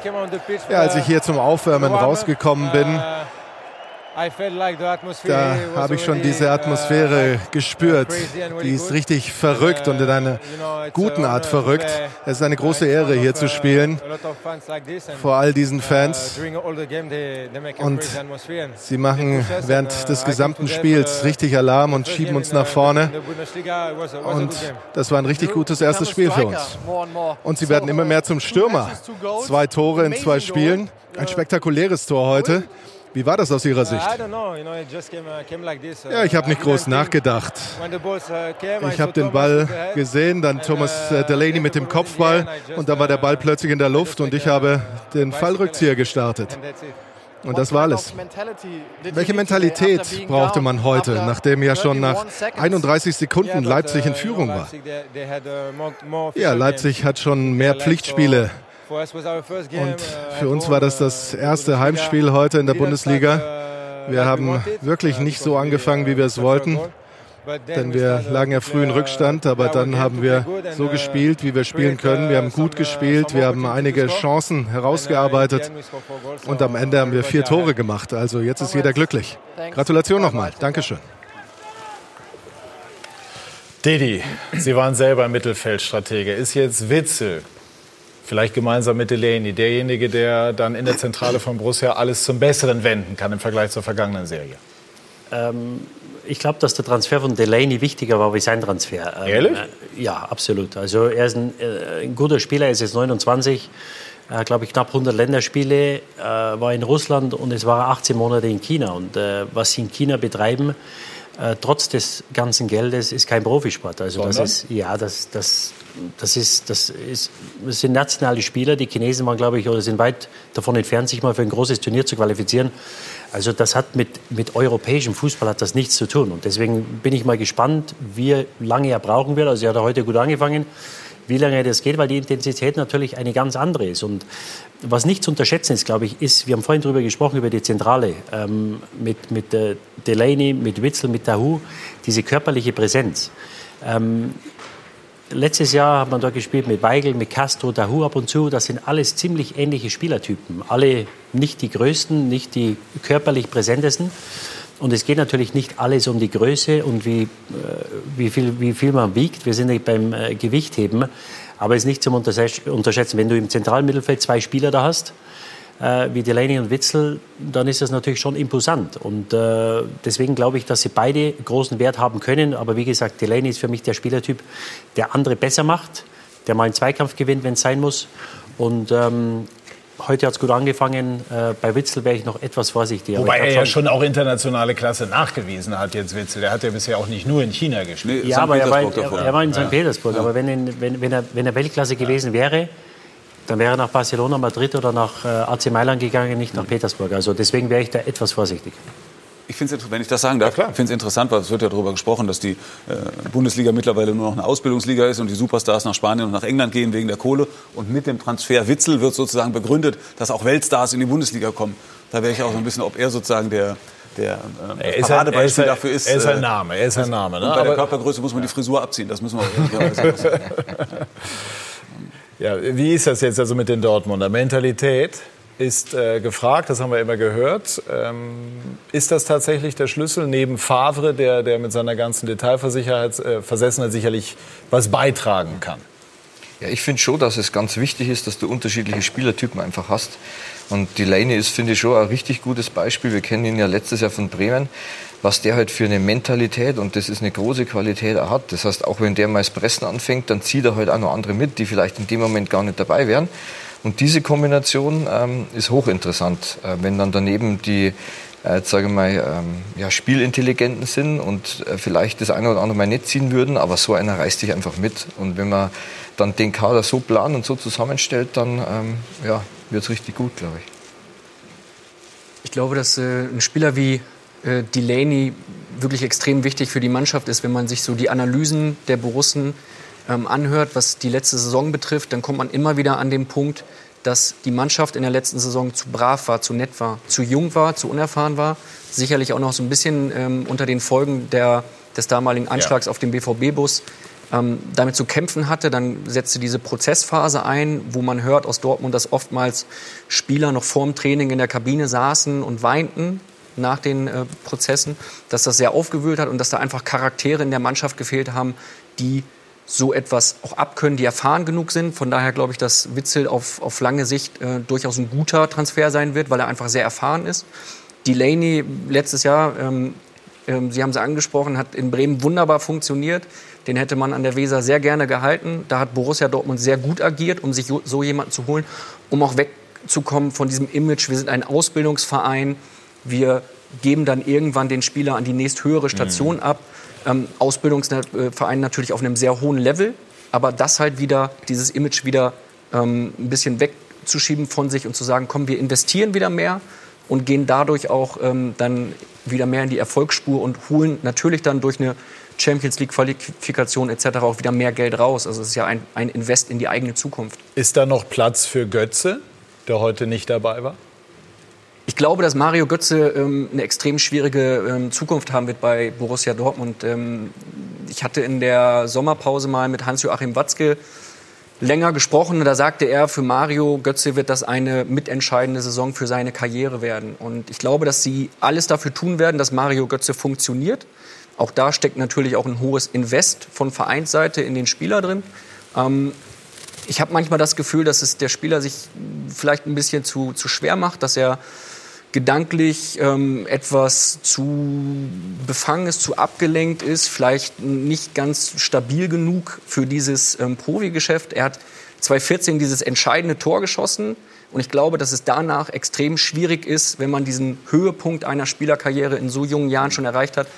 Ja, als ich hier zum Aufwärmen rausgekommen bin, da habe ich schon diese Atmosphäre gespürt. Die ist richtig verrückt und in einer guten Art verrückt. Es ist eine große Ehre, hier zu spielen, vor all diesen Fans. Und sie machen während des gesamten Spiels richtig Alarm und schieben uns nach vorne. Und das war ein richtig gutes erstes Spiel für uns. Und sie werden immer mehr zum Stürmer. 2 Tore in 2 Spielen. Ein spektakuläres Tor heute. Wie war das aus Ihrer Sicht? Ja, ich habe nicht groß nachgedacht. Ich habe den Ball gesehen, dann Thomas Delaney mit dem Kopfball und dann war der Ball plötzlich in der Luft und ich habe den Fallrückzieher gestartet. Und das war alles. Welche Mentalität brauchte man heute, nachdem ja schon nach 31 Sekunden Leipzig in Führung war? Ja, Leipzig hat schon mehr Pflichtspiele. Und für uns war das erste Heimspiel heute in der Bundesliga. Wir haben wirklich nicht so angefangen, wie wir es wollten, denn wir lagen ja früh in Rückstand, aber dann haben wir so gespielt, wie wir spielen können. Wir haben gut gespielt, wir haben einige Chancen herausgearbeitet und am Ende haben wir 4 Tore gemacht. Also jetzt ist jeder glücklich. Gratulation nochmal. Dankeschön. Didi, Sie waren selber Mittelfeldstratege. Ist jetzt Witsel vielleicht gemeinsam mit Delaney derjenige, der dann in der Zentrale von Borussia alles zum Besseren wenden kann im Vergleich zur vergangenen Serie? Ich glaube, dass der Transfer von Delaney wichtiger war wie sein Transfer. Ehrlich? Ja, absolut. Also er ist ein guter Spieler, er ist jetzt 29, glaube ich, knapp 100 Länderspiele, war in Russland und es war 18 Monate in China. Und was sie in China betreiben, trotz des ganzen Geldes, ist kein Profisport. Also das ist, ja, das sind nationale Spieler. Die Chinesen waren, glaube ich, oder sind weit davon entfernt, sich mal für ein großes Turnier zu qualifizieren. Also das hat mit europäischem Fußball hat das nichts zu tun. Und deswegen bin ich mal gespannt, wie lange er brauchen wird. Also er hat heute gut angefangen. Wie lange das geht, weil die Intensität natürlich eine ganz andere ist. Und was nicht zu unterschätzen ist, glaube ich, ist, wir haben vorhin darüber gesprochen, über die Zentrale, mit Delaney, mit Witsel, mit Dahoud, diese körperliche Präsenz. Letztes Jahr hat man dort gespielt mit Weigl, mit Castro, Dahoud ab und zu. Das sind alles ziemlich ähnliche Spielertypen. Alle nicht die größten, nicht die körperlich präsentesten. Und es geht natürlich nicht alles um die Größe und wie viel man wiegt. Wir sind nicht beim Gewichtheben, aber es ist nicht zum Unterschätzen. Wenn du im zentralen Mittelfeld 2 Spieler da hast, wie Delaney und Witsel, dann ist das natürlich schon imposant. Und deswegen glaube ich, dass sie beide großen Wert haben können. Aber wie gesagt, Delaney ist für mich der Spielertyp, der andere besser macht, der mal einen Zweikampf gewinnt, wenn es sein muss. Und heute hat es gut angefangen. Bei Witsel wäre ich noch etwas vorsichtiger. Wobei er ja schon auch internationale Klasse nachgewiesen hat, jetzt Witsel. Der hat ja bisher auch nicht nur in China gespielt. Nee, ja, aber er war in St. Petersburg. Ja. Aber wenn er Weltklasse gewesen wäre, dann wäre er nach Barcelona, Madrid oder nach AC Mailand gegangen, nicht nach Petersburg. Also deswegen wäre ich da etwas vorsichtig. Ich finde es, wenn ich das sagen darf, ja, finde es interessant, weil es wird ja darüber gesprochen, dass die Bundesliga mittlerweile nur noch eine Ausbildungsliga ist und die Superstars nach Spanien und nach England gehen wegen der Kohle. Und mit dem Transfer Witsel wird sozusagen begründet, dass auch Weltstars in die Bundesliga kommen. Da wäre ich auch so ein bisschen, ob er sozusagen der Paradebeispiel dafür ist. Er ist ein Name, ne? Und bei der Körpergröße muss man die Frisur abziehen, das müssen wir auch sagen. Ja, wie ist das jetzt also mit den Dortmunder? Mentalität ist gefragt, das haben wir immer gehört. Ist das tatsächlich der Schlüssel? Neben Favre, der mit seiner ganzen Detailversessenheit sicherlich was beitragen kann. Ja, ich finde schon, dass es ganz wichtig ist, dass du unterschiedliche Spielertypen einfach hast. Und Delaney ist, finde ich, schon ein richtig gutes Beispiel. Wir kennen ihn ja letztes Jahr von Bremen, was der halt für eine Mentalität, und das ist eine große Qualität, er hat. Das heißt, auch wenn der mal das Pressen anfängt, dann zieht er halt auch noch andere mit, die vielleicht in dem Moment gar nicht dabei wären. Und diese Kombination ist hochinteressant, wenn dann daneben die Spielintelligenten sind und vielleicht das eine oder andere mal nicht ziehen würden, aber so einer reißt dich einfach mit. Und wenn man dann den Kader so plant und so zusammenstellt, dann wird es richtig gut, glaube ich. Ich glaube, dass ein Spieler wie Delaney wirklich extrem wichtig für die Mannschaft ist. Wenn man sich so die Analysen der Borussen anhört, was die letzte Saison betrifft, dann kommt man immer wieder an den Punkt, dass die Mannschaft in der letzten Saison zu brav war, zu nett war, zu jung war, zu unerfahren war. Sicherlich auch noch so ein bisschen unter den Folgen des damaligen Anschlags auf den BVB-Bus damit zu kämpfen hatte. Dann setzte diese Prozessphase ein, wo man hört aus Dortmund, dass oftmals Spieler noch vorm Training in der Kabine saßen und weinten nach den Prozessen, dass das sehr aufgewühlt hat und dass da einfach Charaktere in der Mannschaft gefehlt haben, die so etwas auch abkönnen, die erfahren genug sind. Von daher glaube ich, dass Witsel auf lange Sicht durchaus ein guter Transfer sein wird, weil er einfach sehr erfahren ist. Delaney letztes Jahr, Sie haben es angesprochen, hat in Bremen wunderbar funktioniert. Den hätte man an der Weser sehr gerne gehalten. Da hat Borussia Dortmund sehr gut agiert, um sich so jemanden zu holen, um auch wegzukommen von diesem Image. Wir sind ein Ausbildungsverein, wir geben dann irgendwann den Spieler an die nächsthöhere Station ab. Ausbildungsverein natürlich auf einem sehr hohen Level, aber das halt wieder, dieses Image wieder ein bisschen wegzuschieben von sich und zu sagen, komm, wir investieren wieder mehr und gehen dadurch auch dann wieder mehr in die Erfolgsspur und holen natürlich dann durch eine Champions-League-Qualifikation etc. auch wieder mehr Geld raus. Also es ist ja ein Invest in die eigene Zukunft. Ist da noch Platz für Götze, der heute nicht dabei war? Ich glaube, dass Mario Götze eine extrem schwierige Zukunft haben wird bei Borussia Dortmund. Ich hatte in der Sommerpause mal mit Hans-Joachim Watzke länger gesprochen. Und da sagte er, für Mario Götze wird das eine mitentscheidende Saison für seine Karriere werden. Und ich glaube, dass sie alles dafür tun werden, dass Mario Götze funktioniert. Auch da steckt natürlich auch ein hohes Invest von Vereinsseite in den Spieler drin. Ich habe manchmal das Gefühl, dass es der Spieler sich vielleicht ein bisschen zu schwer macht, dass er gedanklich etwas zu befangen ist, zu abgelenkt ist, vielleicht nicht ganz stabil genug für dieses Profigeschäft. Er hat 2014 dieses entscheidende Tor geschossen und ich glaube, dass es danach extrem schwierig ist, wenn man diesen Höhepunkt einer Spielerkarriere in so jungen Jahren schon erreicht hat.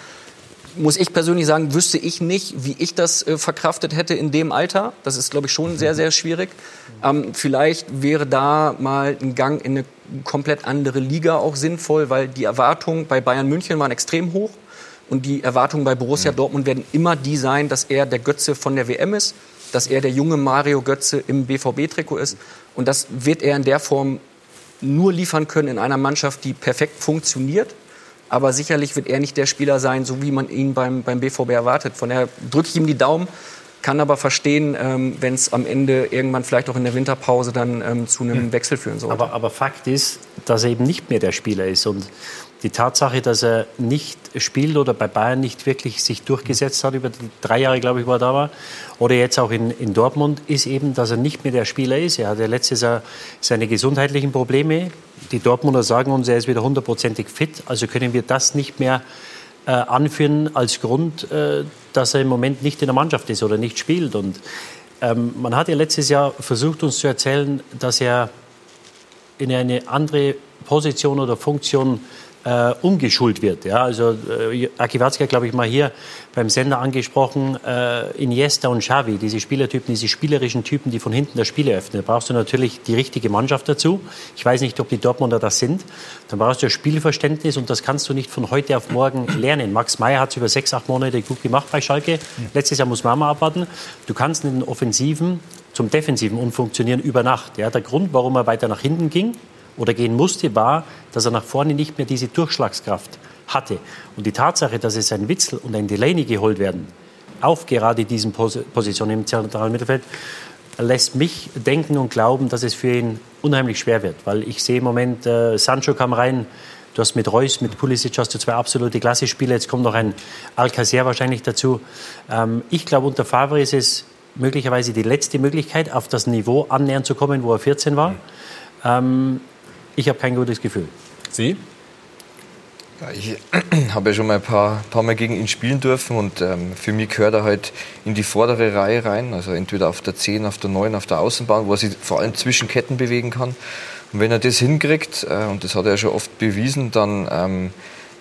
Muss ich persönlich sagen, wüsste ich nicht, wie ich das verkraftet hätte in dem Alter. Das ist, glaube ich, schon sehr, sehr schwierig. Vielleicht wäre da mal ein Gang in eine komplett andere Liga auch sinnvoll, weil die Erwartungen bei Bayern München waren extrem hoch. Und die Erwartungen bei Borussia Dortmund werden immer die sein, dass er der Götze von der WM ist, dass er der junge Mario Götze im BVB-Trikot ist. Und das wird er in der Form nur liefern können in einer Mannschaft, die perfekt funktioniert. Aber sicherlich wird er nicht der Spieler sein, so wie man ihn beim BVB erwartet. Von daher drücke ich ihm die Daumen, kann aber verstehen, wenn es am Ende irgendwann vielleicht auch in der Winterpause dann zu einem Wechsel führen sollte. Aber Fakt ist, dass er eben nicht mehr der Spieler ist. Und die Tatsache, dass er nicht spielt oder bei Bayern nicht wirklich sich durchgesetzt hat, über die 3 Jahre, glaube ich, wo er da war, oder jetzt auch in Dortmund, ist eben, dass er nicht mehr der Spieler ist. Er hatte letztes Jahr seine gesundheitlichen Probleme. Die Dortmunder sagen uns, er ist wieder 100%ig fit. Also können wir das nicht mehr anführen als Grund, dass er im Moment nicht in der Mannschaft ist oder nicht spielt. Und man hat ja letztes Jahr versucht, uns zu erzählen, dass er in eine andere Position oder Funktion umgeschult wird. Ja, also Aki Watzke, glaube ich, mal hier beim Sender angesprochen, Iniesta und Xavi, diese Spielertypen, diese spielerischen Typen, die von hinten das Spiel eröffnen. Da brauchst du natürlich die richtige Mannschaft dazu. Ich weiß nicht, ob die Dortmunder das sind. Dann brauchst du Spielverständnis und das kannst du nicht von heute auf morgen lernen. Max Meyer hat es über 6, 8 Monate gut gemacht bei Schalke. Ja. Letztes Jahr muss man mal abwarten. Du kannst in den Offensiven zum Defensiven umfunktionieren über Nacht. Ja, der Grund, warum er weiter nach hinten ging, oder gehen musste, war, dass er nach vorne nicht mehr diese Durchschlagskraft hatte. Und die Tatsache, dass es ein Witsel und ein Delaney geholt werden, auf gerade diesen Positionen im zentralen Mittelfeld, lässt mich denken und glauben, dass es für ihn unheimlich schwer wird. Weil ich sehe im Moment, Sancho kam rein, du hast mit Reus, mit Pulisic hast du 2 absolute Klasse-Spieler, jetzt kommt noch ein Alcacer wahrscheinlich dazu. Ich glaube, unter Favre ist es möglicherweise die letzte Möglichkeit, auf das Niveau annähernd zu kommen, wo er 14 war. Ich habe kein gutes Gefühl. Sie? Ja, ich habe ja schon mal ein paar Mal gegen ihn spielen dürfen und für mich gehört er halt in die vordere Reihe rein, also entweder auf der 10, auf der 9, auf der Außenbahn, wo er sich vor allem zwischen Ketten bewegen kann. Und wenn er das hinkriegt, und das hat er ja schon oft bewiesen, dann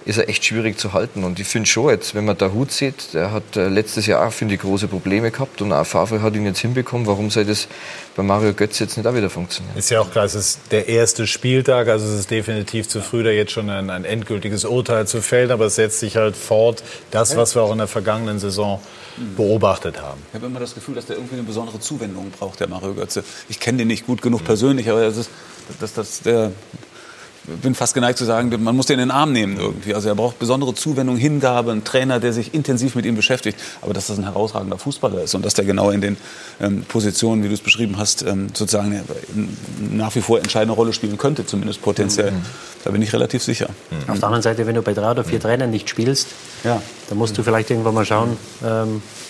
ist er echt schwierig zu halten. Und ich finde schon jetzt, wenn man Dahoud sieht, der hat letztes Jahr auch, finde ich, große Probleme gehabt und auch Favre hat ihn jetzt hinbekommen. Warum soll das bei Mario Götze jetzt nicht auch wieder funktionieren? Ist ja auch klar, es ist der erste Spieltag, also es ist definitiv zu früh, da jetzt schon ein endgültiges Urteil zu fällen, aber es setzt sich halt fort, das, was wir auch in der vergangenen Saison beobachtet haben. Ich habe immer das Gefühl, dass der irgendwie eine besondere Zuwendung braucht, der Mario Götze. Ich kenne den nicht gut genug persönlich, aber ich bin fast geneigt zu sagen, man muss den in den Arm nehmen irgendwie. Also er braucht besondere Zuwendung, Hingabe, einen Trainer, der sich intensiv mit ihm beschäftigt. Aber dass das ein herausragender Fußballer ist und dass der genau in den Positionen, wie du es beschrieben hast, sozusagen nach wie vor entscheidende Rolle spielen könnte, zumindest potenziell. Mhm. Da bin ich relativ sicher. Mhm. Auf der anderen Seite, wenn du bei 3 oder 4 Trainern nicht spielst, dann musst du vielleicht irgendwann mal schauen,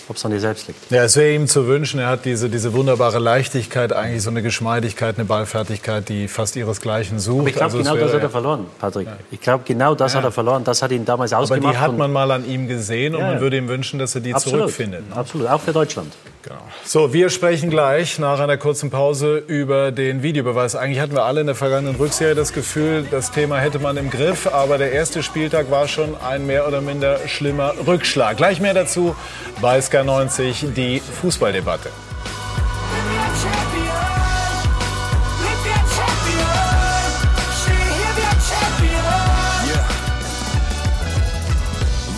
ob es an dir selbst liegt. Ja, es wäre ihm zu wünschen, er hat diese wunderbare Leichtigkeit, eigentlich so eine Geschmeidigkeit, eine Ballfertigkeit, die fast ihresgleichen sucht. Aber ich glaube, genau das hat er verloren, Patrick. Ja. Ich glaube, genau das hat er verloren. Das hat ihn damals ausgemacht. Aber die hat man mal an ihm gesehen und man würde ihm wünschen, dass er die zurückfindet. Ne? Absolut, auch für Deutschland. Genau. So, wir sprechen gleich nach einer kurzen Pause über den Videobeweis. Eigentlich hatten wir alle in der vergangenen Rückserie das Gefühl, das Thema hätte man im Griff. Aber der erste Spieltag war schon ein mehr oder minder schlimmer Rückschlag. Gleich mehr dazu bei Sky 90, die Fußballdebatte.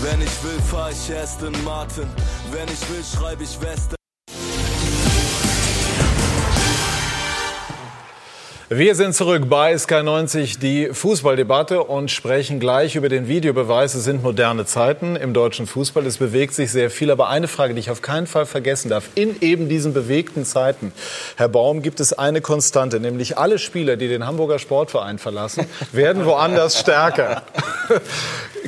Wenn ich will, fahr ich Aston Martin. Wenn ich will, schreibe ich Western. Wir sind zurück bei Sky 90, die Fußballdebatte, und sprechen gleich über den Videobeweis. Es sind moderne Zeiten im deutschen Fußball. Es bewegt sich sehr viel. Aber eine Frage, die ich auf keinen Fall vergessen darf. In eben diesen bewegten Zeiten, Herr Baum, gibt es eine Konstante. Nämlich alle Spieler, die den Hamburger Sportverein verlassen, werden woanders stärker.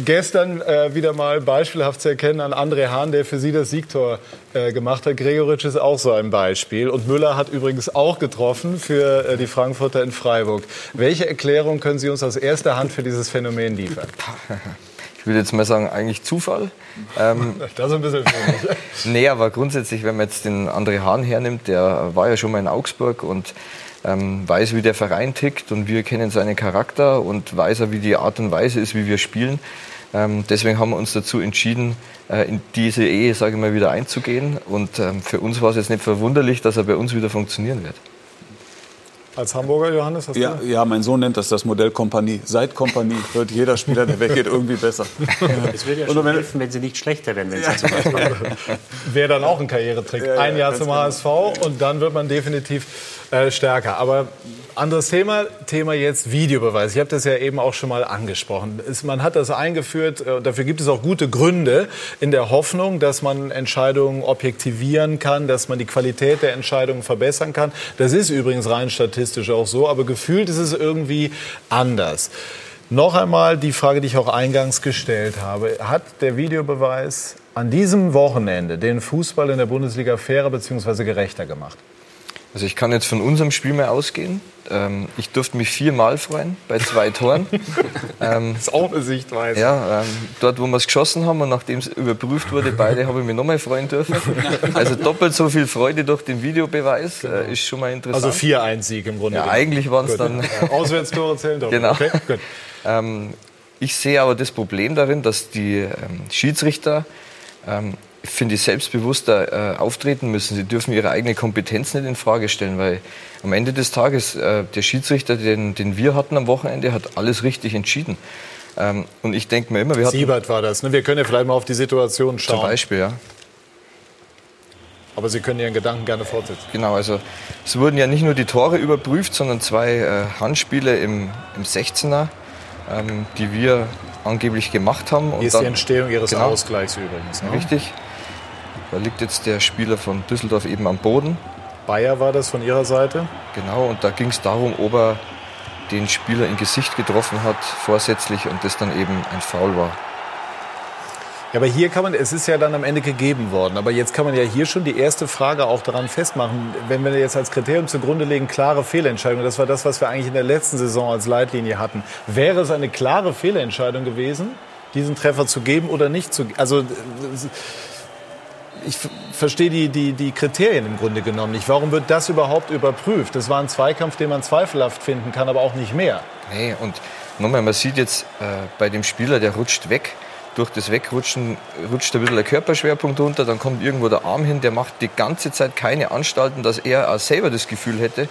Gestern wieder mal beispielhaft zu erkennen an André Hahn, der für Sie das Siegtor gemacht hat. Gregoritsch ist auch so ein Beispiel. Und Müller hat übrigens auch getroffen für die Frankfurter in Freiburg. Welche Erklärung können Sie uns aus erster Hand für dieses Phänomen liefern? Ich würde jetzt mal sagen, eigentlich Zufall. Das ist ein bisschen schwierig. Nee, aber grundsätzlich, wenn man jetzt den André Hahn hernimmt, der war ja schon mal in Augsburg und weiß, wie der Verein tickt, und wir kennen seinen Charakter und weiß er, wie die Art und Weise ist, wie wir spielen. Deswegen haben wir uns dazu entschieden, in diese Ehe, sage ich mal, wieder einzugehen. Und für uns war es jetzt nicht verwunderlich, dass er bei uns wieder funktionieren wird. Als Hamburger, Johannes, hast du? Ja, mein Sohn nennt das Modell Kompanie. Seit Kompanie wird jeder Spieler, der weggeht, irgendwie besser. Es würde ja schon helfen, wenn sie nicht schlechter werden. Wäre dann auch ein Karrieretrick. Ja, ein Jahr zum HSV und dann wird man definitiv stärker. Aber anderes Thema jetzt Videobeweis. Ich habe das ja eben auch schon mal angesprochen. Man hat das eingeführt, und dafür gibt es auch gute Gründe, in der Hoffnung, dass man Entscheidungen objektivieren kann, dass man die Qualität der Entscheidungen verbessern kann. Das ist übrigens rein statistisch auch so, aber gefühlt ist es irgendwie anders. Noch einmal die Frage, die ich auch eingangs gestellt habe. Hat der Videobeweis an diesem Wochenende den Fußball in der Bundesliga fairer bzw. gerechter gemacht? Also ich kann jetzt von unserem Spiel mal ausgehen. Ich durfte mich 4-mal freuen bei 2 Toren. Das ist auch eine Sichtweise. Ja, dort, wo wir es geschossen haben und nachdem es überprüft wurde, beide, habe ich mich nochmal freuen dürfen. Also doppelt so viel Freude durch den Videobeweis, genau. Ist schon mal interessant. Also 4-1-Sieg im Grunde. Ja, eigentlich waren es dann... Auswärtstore zählen doch. Genau. Okay, gut. Ich sehe aber das Problem darin, dass die Schiedsrichter... finde ich, selbstbewusster auftreten müssen. Sie dürfen ihre eigene Kompetenz nicht in Frage stellen, weil am Ende des Tages der Schiedsrichter, den wir hatten am Wochenende, hat alles richtig entschieden. Und ich denke mir immer, wir hatten... Siebert war das, ne? Wir können ja vielleicht mal auf die Situation schauen. Zum Beispiel, ja. Aber Sie können Ihren Gedanken gerne fortsetzen. Genau, also es wurden ja nicht nur die Tore überprüft, sondern 2 Handspiele im 16er, die wir angeblich gemacht haben. Und hier ist dann die Entstehung Ihres Ausgleichs übrigens. Ne? Richtig. Da liegt jetzt der Spieler von Düsseldorf eben am Boden. Bayer war das von ihrer Seite. Genau, und da ging es darum, ob er den Spieler im Gesicht getroffen hat, vorsätzlich, und das dann eben ein Foul war. Ja, aber hier kann man, es ist ja dann am Ende gegeben worden, aber jetzt kann man ja hier schon die erste Frage auch daran festmachen, wenn wir jetzt als Kriterium zugrunde legen, klare Fehlentscheidung, das war das, was wir eigentlich in der letzten Saison als Leitlinie hatten. Wäre es eine klare Fehlentscheidung gewesen, diesen Treffer zu geben oder nicht zu geben? Also... Ich verstehe die Kriterien im Grunde genommen nicht. Warum wird das überhaupt überprüft? Das war ein Zweikampf, den man zweifelhaft finden kann, aber auch nicht mehr. Nee, und Nochmal, man sieht jetzt bei dem Spieler, der rutscht weg. Durch das Wegrutschen rutscht ein bisschen der Körperschwerpunkt runter, dann kommt irgendwo der Arm hin, der macht die ganze Zeit keine Anstalten, dass er auch selber das Gefühl hätte,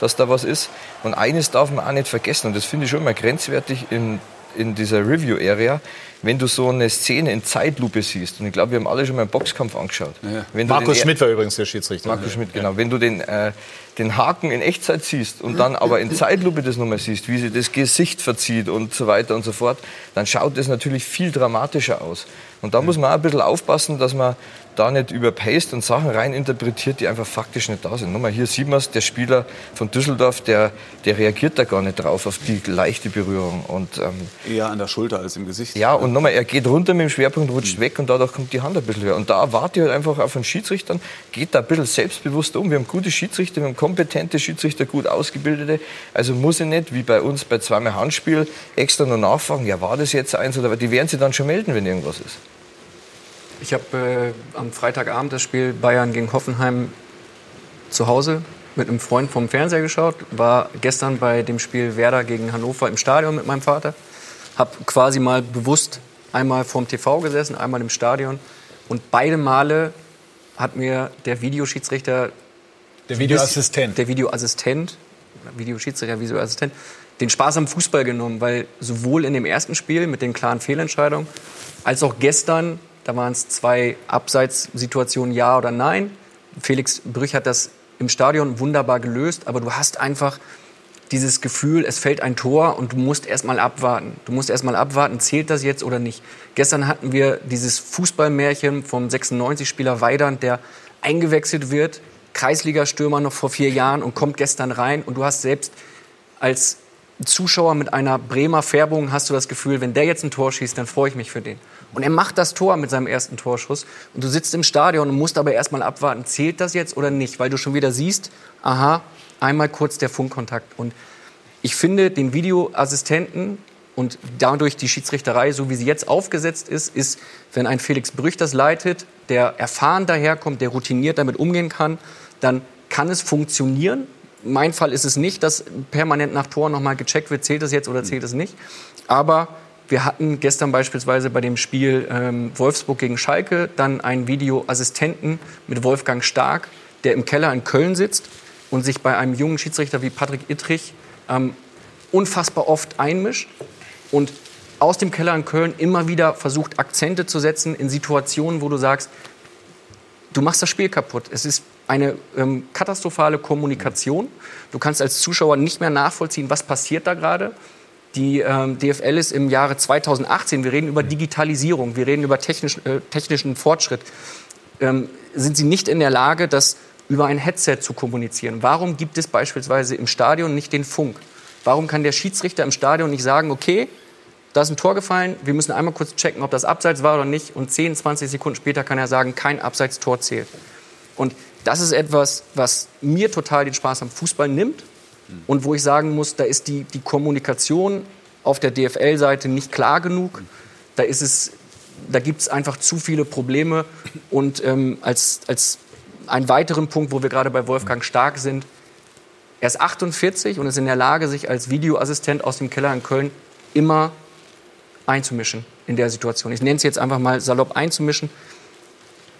dass da was ist. Und eines darf man auch nicht vergessen, und das finde ich schon mal grenzwertig in dieser Review-Area, wenn du so eine Szene in Zeitlupe siehst. Und ich glaube, wir haben alle schon mal einen Boxkampf angeschaut. Ja. Wenn Markus Schmidt war übrigens der Schiedsrichter. Markus Schmidt, genau. Ja. Wenn du den Haken in Echtzeit siehst und dann aber in Zeitlupe das nochmal siehst, wie sie das Gesicht verzieht und so weiter und so fort, dann schaut das natürlich viel dramatischer aus. Und da muss man auch ein bisschen aufpassen, dass man da nicht überpaced und Sachen reininterpretiert, die einfach faktisch nicht da sind. Nochmal, hier sieht man es, der Spieler von Düsseldorf, der reagiert da gar nicht drauf, auf die leichte Berührung. Und, eher an der Schulter als im Gesicht. Ja, und nochmal, er geht runter mit dem Schwerpunkt, rutscht weg und dadurch kommt die Hand ein bisschen höher. Und da warte ich halt einfach auf einen Schiedsrichter, geht da ein bisschen selbstbewusst um. Wir haben gute Schiedsrichter, wir haben kompetente Schiedsrichter, gut ausgebildete. Also muss ich nicht, wie bei uns bei zweimal Handspiel, extra nur nachfragen, ja, war das jetzt eins oder was? Die werden sich dann schon melden, wenn irgendwas ist. Ich habe am Freitagabend das Spiel Bayern gegen Hoffenheim zu Hause mit einem Freund vom Fernseher geschaut, war gestern bei dem Spiel Werder gegen Hannover im Stadion mit meinem Vater, habe quasi mal bewusst einmal vorm TV gesessen, einmal im Stadion und beide Male hat mir der Videoschiedsrichter, der Videoassistent, den Spaß am Fußball genommen, weil sowohl in dem ersten Spiel mit den klaren Fehlentscheidungen als auch gestern, da waren es 2 Abseitssituationen, ja oder nein. Felix Brüch hat das im Stadion wunderbar gelöst. Aber du hast einfach dieses Gefühl, es fällt ein Tor und du musst erst mal abwarten. Du musst erst mal abwarten, zählt das jetzt oder nicht. Gestern hatten wir dieses Fußballmärchen vom 96-Spieler Weidand, der eingewechselt wird, Kreisliga-Stürmer noch vor 4 Jahren und kommt gestern rein. Und du hast selbst als Zuschauer mit einer Bremer Färbung hast du das Gefühl, wenn der jetzt ein Tor schießt, dann freue ich mich für den. Und er macht das Tor mit seinem ersten Torschuss. Und du sitzt im Stadion und musst aber erst mal abwarten, zählt das jetzt oder nicht? Weil du schon wieder siehst, aha, einmal kurz der Funkkontakt. Und ich finde, den Videoassistenten und dadurch die Schiedsrichterei, so wie sie jetzt aufgesetzt ist, ist, wenn ein Felix Brüch das leitet, der erfahren daherkommt, der routiniert damit umgehen kann, dann kann es funktionieren. Mein Fall ist es nicht, dass permanent nach Tor noch mal gecheckt wird, zählt es jetzt oder zählt es nicht. Aber wir hatten gestern beispielsweise bei dem Spiel Wolfsburg gegen Schalke dann einen Videoassistenten mit Wolfgang Stark, der im Keller in Köln sitzt und sich bei einem jungen Schiedsrichter wie Patrick Ittrich unfassbar oft einmischt und aus dem Keller in Köln immer wieder versucht, Akzente zu setzen in Situationen, wo du sagst, du machst das Spiel kaputt. Es ist eine katastrophale Kommunikation. Du kannst als Zuschauer nicht mehr nachvollziehen, was passiert da gerade. Die DFL ist im Jahre 2018, wir reden über Digitalisierung, wir reden über technischen Fortschritt, sind sie nicht in der Lage, das über ein Headset zu kommunizieren. Warum gibt es beispielsweise im Stadion nicht den Funk? Warum kann der Schiedsrichter im Stadion nicht sagen, okay, da ist ein Tor gefallen, wir müssen einmal kurz checken, ob das Abseits war oder nicht. Und 10, 20 Sekunden später kann er sagen, kein Abseits-Tor zählt. Und das ist etwas, was mir total den Spaß am Fußball nimmt und wo ich sagen muss, da ist die Kommunikation auf der DFL-Seite nicht klar genug. Da gibt es einfach zu viele Probleme. Und als einen weiteren Punkt, wo wir gerade bei Wolfgang Stark sind, er ist 48 und ist in der Lage, sich als Videoassistent aus dem Keller in Köln immer einzumischen in der Situation. Ich nenne es jetzt einfach mal salopp einzumischen.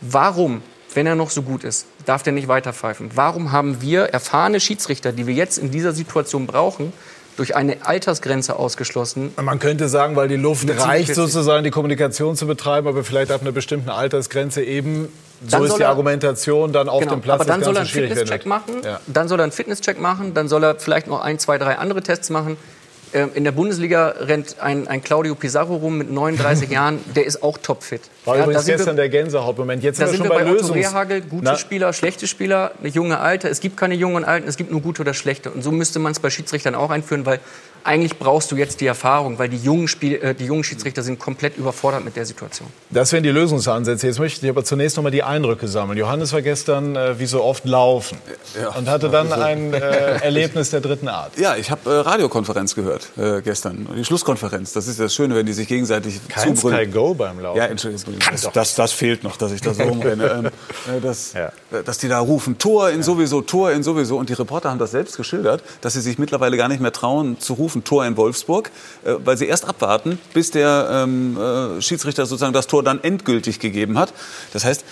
Warum? Wenn er noch so gut ist, darf der nicht weiterpfeifen. Warum haben wir erfahrene Schiedsrichter, die wir jetzt in dieser Situation brauchen, durch eine Altersgrenze ausgeschlossen? Man könnte sagen, weil die Luft reicht, sozusagen die Kommunikation zu betreiben, aber vielleicht ab einer bestimmten Altersgrenze eben, so ist die Argumentation, dann auf dem Platz. Aber dann soll er einen Fitnesscheck machen, dann soll er vielleicht noch 1, 2, 3 andere Tests machen. In der Bundesliga rennt ein Claudio Pizarro rum mit 39 Jahren, der ist auch topfit. War übrigens gestern der Gänsehautmoment. Jetzt sind wir schon bei Lösungs... Da sind wir bei Otto Rehhagel, gute Spieler, schlechte Spieler, junge, alte. Es gibt keine jungen und alten, es gibt nur gute oder schlechte. Und so müsste man es bei Schiedsrichtern auch einführen, weil eigentlich brauchst du jetzt die Erfahrung, weil die jungen Schiedsrichter sind komplett überfordert mit der Situation. Das wären die Lösungsansätze. Jetzt möchte ich aber zunächst noch mal die Eindrücke sammeln. Johannes war gestern, wie so oft, laufen und hatte dann ein Erlebnis der dritten Art. Ja, ich habe Radiokonferenz gehört gestern, die Schlusskonferenz. Das ist das Schöne, wenn die sich gegenseitig zubrüllen. Kein Sky Go beim Laufen. Ja, Entschuldigung, das fehlt noch, dass ich da so rumrenne. Dass die da rufen, Tor in sowieso, Tor in sowieso. Und die Reporter haben das selbst geschildert, dass sie sich mittlerweile gar nicht mehr trauen zu rufen, auf ein Tor in Wolfsburg, weil sie erst abwarten, bis der Schiedsrichter sozusagen das Tor dann endgültig gegeben hat. Das heißt,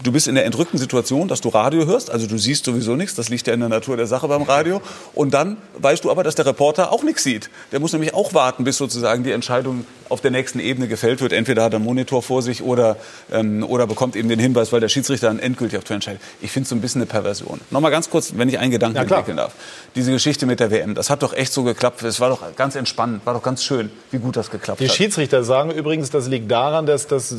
du bist in der entrückten Situation, dass du Radio hörst, also du siehst sowieso nichts, das liegt ja in der Natur der Sache beim Radio. Und dann weißt du aber, dass der Reporter auch nichts sieht. Der muss nämlich auch warten, bis sozusagen die Entscheidung auf der nächsten Ebene gefällt wird. Entweder hat er einen Monitor vor sich oder bekommt eben den Hinweis, weil der Schiedsrichter dann endgültig auf Tor entscheidet. Ich finde es so ein bisschen eine Perversion. Nochmal ganz kurz, wenn ich einen Gedanken entwickeln darf. Diese Geschichte mit der WM, das hat doch echt so geklappt. Es war doch ganz entspannend, war doch ganz schön, wie gut das geklappt hat. Die Schiedsrichter sagen übrigens, das liegt daran, dass das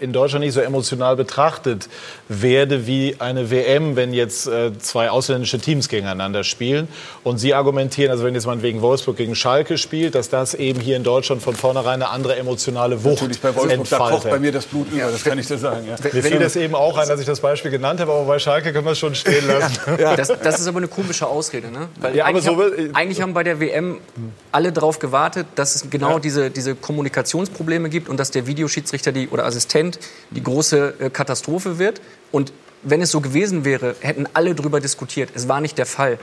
in Deutschland nicht so emotional betrachtet werde wie eine WM, wenn jetzt zwei ausländische Teams gegeneinander spielen. Und sie argumentieren, also wenn jetzt man wegen Wolfsburg gegen Schalke spielt, dass das eben hier in Deutschland von vornherein eine andere emotionale Wucht entfaltet. Natürlich, bei Wolfsburg, da kocht bei mir das Blut über, das kann ich dir sagen. Ja. Mir fiel das eben auch ein, dass ich das Beispiel genannt habe, aber bei Schalke können wir es schon stehen lassen. Ja. Das ist aber eine komische Ausrede, ne? Weil ja, eigentlich haben bei der WM alle darauf gewartet, dass es genau diese Kommunikationsprobleme gibt und dass der Videoschiedsrichter oder Assistent die große Katastrophe wird. Und wenn es so gewesen wäre, hätten alle drüber diskutiert. Es war nicht der Fall.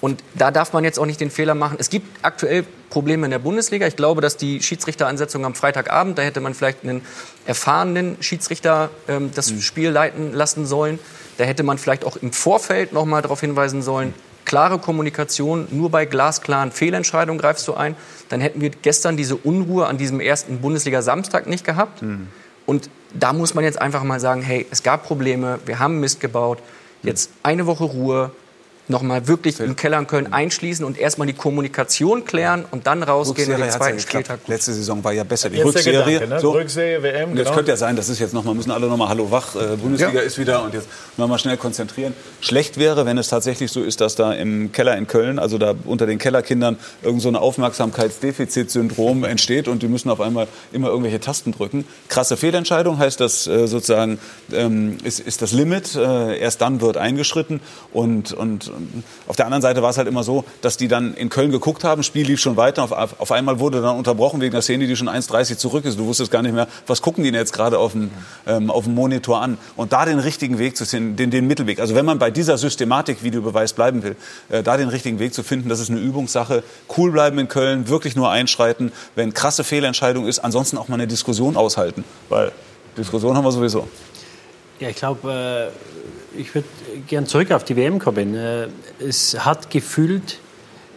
Und da darf man jetzt auch nicht den Fehler machen. Es gibt aktuell Probleme in der Bundesliga. Ich glaube, dass die Schiedsrichteransetzung am Freitagabend, da hätte man vielleicht einen erfahrenen Schiedsrichter das Spiel leiten lassen sollen. Da hätte man vielleicht auch im Vorfeld noch mal darauf hinweisen sollen, klare Kommunikation, nur bei glasklaren Fehlentscheidungen greifst du ein. Dann hätten wir gestern diese Unruhe an diesem ersten Bundesliga-Samstag nicht gehabt. Mhm. Und da muss man jetzt einfach mal sagen, hey, es gab Probleme, wir haben Mist gebaut, jetzt eine Woche Ruhe, nochmal wirklich im Keller in Köln einschließen und erstmal die Kommunikation klären und dann rausgehen in den zweiten Spieltag. Letzte Saison war ja besser. Die Rückserie, Gedanke, ne? So. Rückserie, WM, genau. Das könnte ja sein, das ist jetzt nochmal, müssen alle nochmal Hallo wach, Bundesliga ist wieder und jetzt nochmal schnell konzentrieren. Schlecht wäre, wenn es tatsächlich so ist, dass da im Keller in Köln, also da unter den Kellerkindern, irgend so ein Aufmerksamkeitsdefizitsyndrom entsteht und die müssen auf einmal immer irgendwelche Tasten drücken. Krasse Fehlentscheidung heißt das sozusagen, ist das Limit, erst dann wird eingeschritten und auf der anderen Seite war es halt immer so, dass die dann in Köln geguckt haben, das Spiel lief schon weiter, auf einmal wurde dann unterbrochen wegen der Szene, die schon 1,30 zurück ist. Du wusstest gar nicht mehr, was gucken die denn jetzt gerade auf dem Monitor an. Und da den richtigen Weg zu finden, den Mittelweg, also wenn man bei dieser Systematik Videobeweis bleiben will, da den richtigen Weg zu finden, das ist eine Übungssache. Cool bleiben in Köln, wirklich nur einschreiten, wenn krasse Fehlentscheidung ist, ansonsten auch mal eine Diskussion aushalten, weil Diskussion haben wir sowieso. Ja, ich glaube, ich würde gern zurück auf die WM kommen. Es hat gefühlt,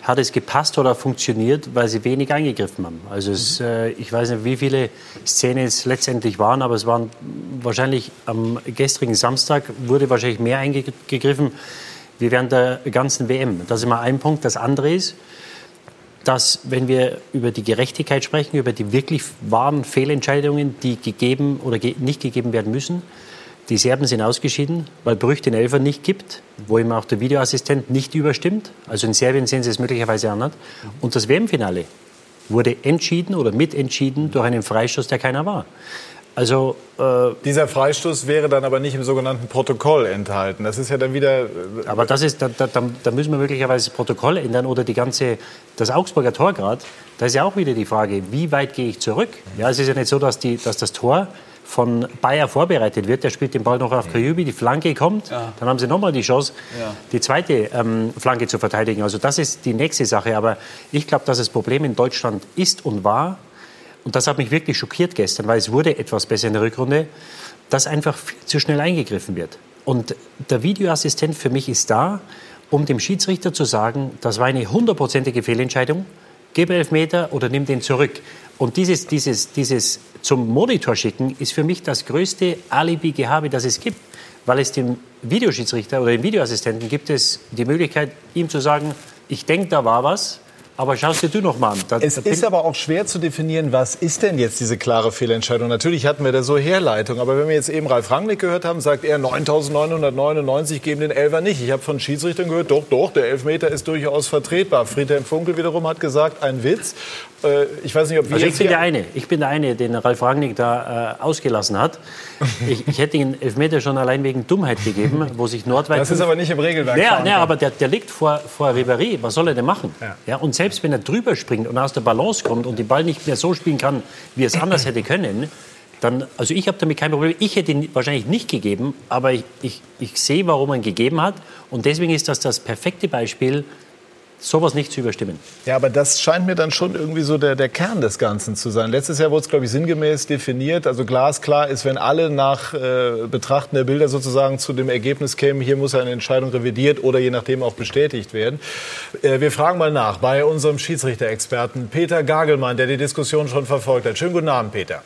hat es gepasst oder funktioniert, weil sie wenig eingegriffen haben. Also ich weiß nicht, wie viele Szenen es letztendlich waren, aber es waren wahrscheinlich am gestrigen Samstag wurde wahrscheinlich mehr eingegriffen wie während der ganzen WM. Das ist immer ein Punkt. Das andere ist, dass, wenn wir über die Gerechtigkeit sprechen, über die wirklich wahren Fehlentscheidungen, die gegeben oder nicht gegeben werden müssen, die Serben sind ausgeschieden, weil Brüch den Elfer nicht gibt, wo ihm auch der Videoassistent nicht überstimmt. Also in Serbien sehen sie es möglicherweise anders. Und das WM-Finale wurde entschieden oder mitentschieden durch einen Freistoß, der keiner war. Also, dieser Freistoß wäre dann aber nicht im sogenannten Protokoll enthalten. Das ist ja dann wieder. Aber das ist, da müssen wir möglicherweise das Protokoll ändern oder das Augsburger Tor gerade. Da ist ja auch wieder die Frage, wie weit gehe ich zurück? Ja, es ist ja nicht so, dass das Tor von Bayer vorbereitet wird. Der spielt den Ball noch auf Kajubi, die Flanke kommt, dann haben sie nochmal die Chance, die zweite Flanke zu verteidigen. Also das ist die nächste Sache. Aber ich glaube, dass das Problem in Deutschland ist und war, und das hat mich wirklich schockiert gestern, weil es wurde etwas besser in der Rückrunde, dass einfach viel zu schnell eingegriffen wird. Und der Videoassistent für mich ist da, um dem Schiedsrichter zu sagen, das war eine 100%ige Fehlentscheidung, gebe Elfmeter oder nimm den zurück. Und dieses zum Monitor schicken ist für mich das größte Alibi-Gehabe, das es gibt. Weil es dem Videoschiedsrichter oder dem Videoassistenten gibt es die Möglichkeit, ihm zu sagen, ich denke, da war was, aber schaust dir du noch mal an. Es ist aber auch schwer zu definieren, was ist denn jetzt diese klare Fehlentscheidung. Natürlich hatten wir da so Herleitung, aber wenn wir jetzt eben Ralf Rangnick gehört haben, sagt er, 9.999 geben den Elfer nicht. Ich habe von Schiedsrichtern gehört, doch, der Elfmeter ist durchaus vertretbar. Friedhelm Funkel wiederum hat gesagt, ein Witz. Ich weiß nicht, ob wir also ich bin der eine, den Ralf Rangnick da ausgelassen hat. Ich hätte den Elfmeter schon allein wegen Dummheit gegeben, wo sich Nordweit... Das ist aber nicht im Regelwerk. Ja, aber der liegt vor Ribéry. Was soll er denn machen? Ja, und selbst wenn er drüber springt und aus der Balance kommt und den Ball nicht mehr so spielen kann, wie er es anders hätte können, dann, also ich habe damit kein Problem. Ich hätte ihn wahrscheinlich nicht gegeben, aber ich sehe, warum er ihn gegeben hat. Und deswegen ist das perfekte Beispiel, sowas nicht zu überstimmen. Ja, aber das scheint mir dann schon irgendwie so der Kern des Ganzen zu sein. Letztes Jahr wurde es, glaube ich, sinngemäß definiert. Also glasklar ist, wenn alle nach Betrachten der Bilder sozusagen zu dem Ergebnis kämen, hier muss eine Entscheidung revidiert oder je nachdem auch bestätigt werden. Wir fragen mal nach bei unserem Schiedsrichter-Experten Peter Gagelmann, der die Diskussion schon verfolgt hat. Schönen guten Abend, Peter.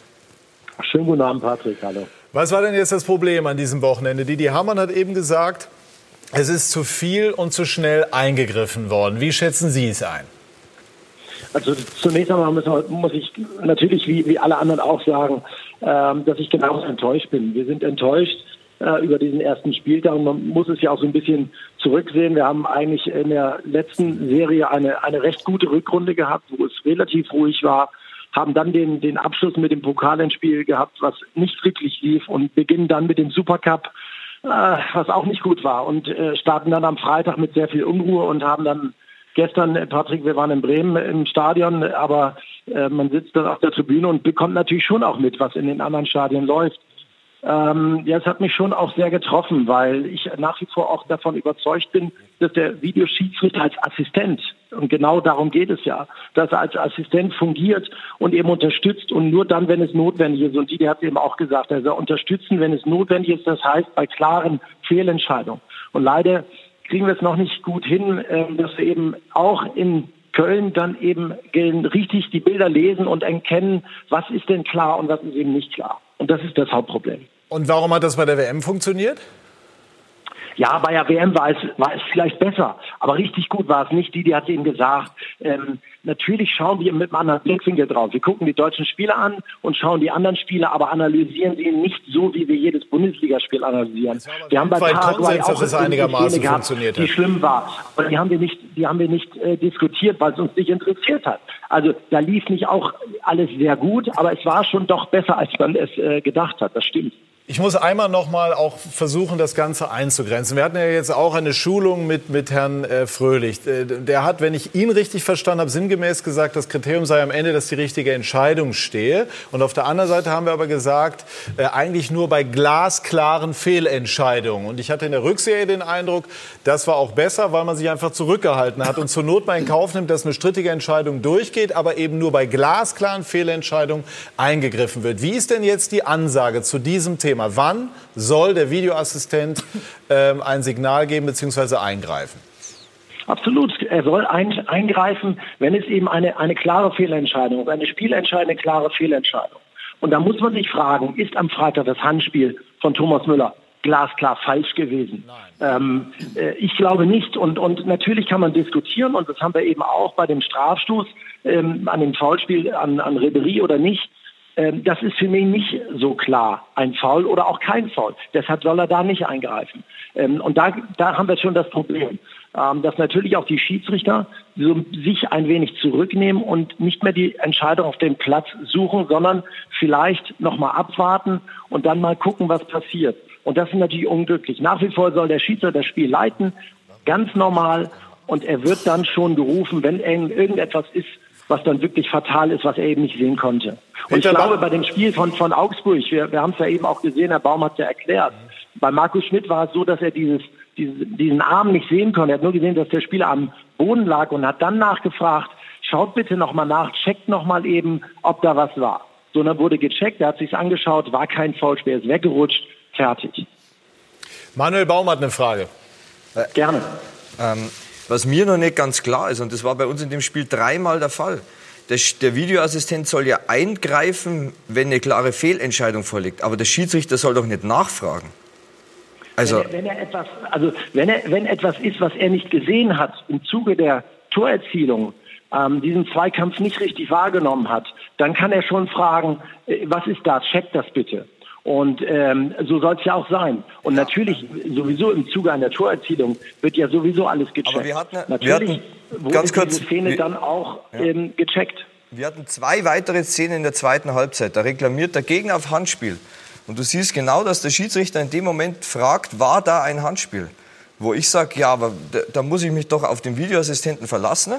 Schönen guten Abend, Patrick. Hallo. Was war denn jetzt das Problem an diesem Wochenende? Didi Hamann hat eben gesagt, es ist zu viel und zu schnell eingegriffen worden. Wie schätzen Sie es ein? Also zunächst einmal muss ich natürlich wie alle anderen auch sagen, dass ich genauso enttäuscht bin. Wir sind enttäuscht über diesen ersten Spieltag. Und man muss es ja auch so ein bisschen zurücksehen. Wir haben eigentlich in der letzten Serie eine recht gute Rückrunde gehabt, wo es relativ ruhig war. Haben dann den Abschluss mit dem Pokalendspiel gehabt, was nicht glücklich lief. Und beginnen dann mit dem Supercup, was auch nicht gut war, und starten dann am Freitag mit sehr viel Unruhe und haben dann gestern, Patrick, wir waren in Bremen im Stadion, aber man sitzt dann auf der Tribüne und bekommt natürlich schon auch mit, was in den anderen Stadien läuft. Ja, es hat mich schon auch sehr getroffen, weil ich nach wie vor auch davon überzeugt bin, dass der Videoschiedsrichter als Assistent, und genau darum geht es ja, dass er als Assistent fungiert und eben unterstützt und nur dann, wenn es notwendig ist. Und Didi hat eben auch gesagt, also unterstützen, wenn es notwendig ist, das heißt bei klaren Fehlentscheidungen. Und leider kriegen wir es noch nicht gut hin, dass wir eben auch in Köln dann eben richtig die Bilder lesen und erkennen, was ist denn klar und was ist eben nicht klar. Und das ist das Hauptproblem. Und warum hat das bei der WM funktioniert? Ja, bei der WM war es vielleicht besser, aber richtig gut war es nicht. Didi hat eben gesagt, natürlich schauen wir mit einem anderen Blickwinkel drauf. Wir gucken die deutschen Spieler an und schauen die anderen Spieler, aber analysieren sie nicht so, wie wir jedes Bundesligaspiel analysieren. Wir haben bei Paraguay auch eine Szene gehabt, die schlimm war. Aber die haben wir nicht diskutiert, weil es uns nicht interessiert hat. Also da lief nicht auch alles sehr gut, aber es war schon doch besser, als man es gedacht hat. Das stimmt. Ich muss einmal noch mal auch versuchen, das Ganze einzugrenzen. Wir hatten ja jetzt auch eine Schulung mit Herrn Fröhlich. Der hat, wenn ich ihn richtig verstanden habe, sinngemäß gesagt, das Kriterium sei am Ende, dass die richtige Entscheidung stehe. Und auf der anderen Seite haben wir aber gesagt, eigentlich nur bei glasklaren Fehlentscheidungen. Und ich hatte in der Rückserie den Eindruck, das war auch besser, weil man sich einfach zurückgehalten hat und zur Not mal in Kauf nimmt, dass eine strittige Entscheidung durchgeht, aber eben nur bei glasklaren Fehlentscheidungen eingegriffen wird. Wie ist denn jetzt die Ansage zu diesem Thema? Wann soll der Videoassistent ein Signal geben bzw. eingreifen? Absolut. Er soll eingreifen, wenn es eben eine klare Fehlentscheidung ist, eine spielentscheidende klare Fehlentscheidung. Und da muss man sich fragen, ist am Freitag das Handspiel von Thomas Müller glasklar falsch gewesen? Ich glaube nicht. Und natürlich kann man diskutieren, und das haben wir eben auch bei dem Strafstoß an dem Foulspiel an Ribéry oder nicht. Das ist für mich nicht so klar, ein Foul oder auch kein Foul. Deshalb soll er da nicht eingreifen. Und da haben wir schon das Problem, dass natürlich auch die Schiedsrichter sich ein wenig zurücknehmen und nicht mehr die Entscheidung auf dem Platz suchen, sondern vielleicht nochmal abwarten und dann mal gucken, was passiert. Und das ist natürlich unglücklich. Nach wie vor soll der Schiedsrichter das Spiel leiten, ganz normal. Und er wird dann schon gerufen, wenn irgendetwas ist, was dann wirklich fatal ist, was er eben nicht sehen konnte. Und ich glaube, bei dem Spiel von Augsburg, wir haben es ja eben auch gesehen, Herr Baum hat es ja erklärt, bei Markus Schmidt war es so, dass er diesen Arm nicht sehen konnte. Er hat nur gesehen, dass der Spieler am Boden lag und hat dann nachgefragt, schaut bitte nochmal nach, checkt nochmal eben, ob da was war. So, dann wurde gecheckt, er hat sich's angeschaut, war kein Foulspiel, er ist weggerutscht, fertig. Manuel Baum hat eine Frage. Gerne. Was mir noch nicht ganz klar ist, und das war bei uns in dem Spiel dreimal der Fall, der Videoassistent soll ja eingreifen, wenn eine klare Fehlentscheidung vorliegt. Aber der Schiedsrichter soll doch nicht nachfragen. Also wenn etwas ist, was er nicht gesehen hat, im Zuge der Torerzielung, diesen Zweikampf nicht richtig wahrgenommen hat, dann kann er schon fragen, was ist da, check das bitte. Und so soll es ja auch sein. Und natürlich, sowieso im Zuge einer Torerzielung wird ja sowieso alles gecheckt. Aber gecheckt. Wir hatten zwei weitere Szenen in der zweiten Halbzeit. Da reklamiert der Gegner auf Handspiel. Und du siehst genau, dass der Schiedsrichter in dem Moment fragt, war da ein Handspiel? Wo ich sage, ja, aber da muss ich mich doch auf den Videoassistenten verlassen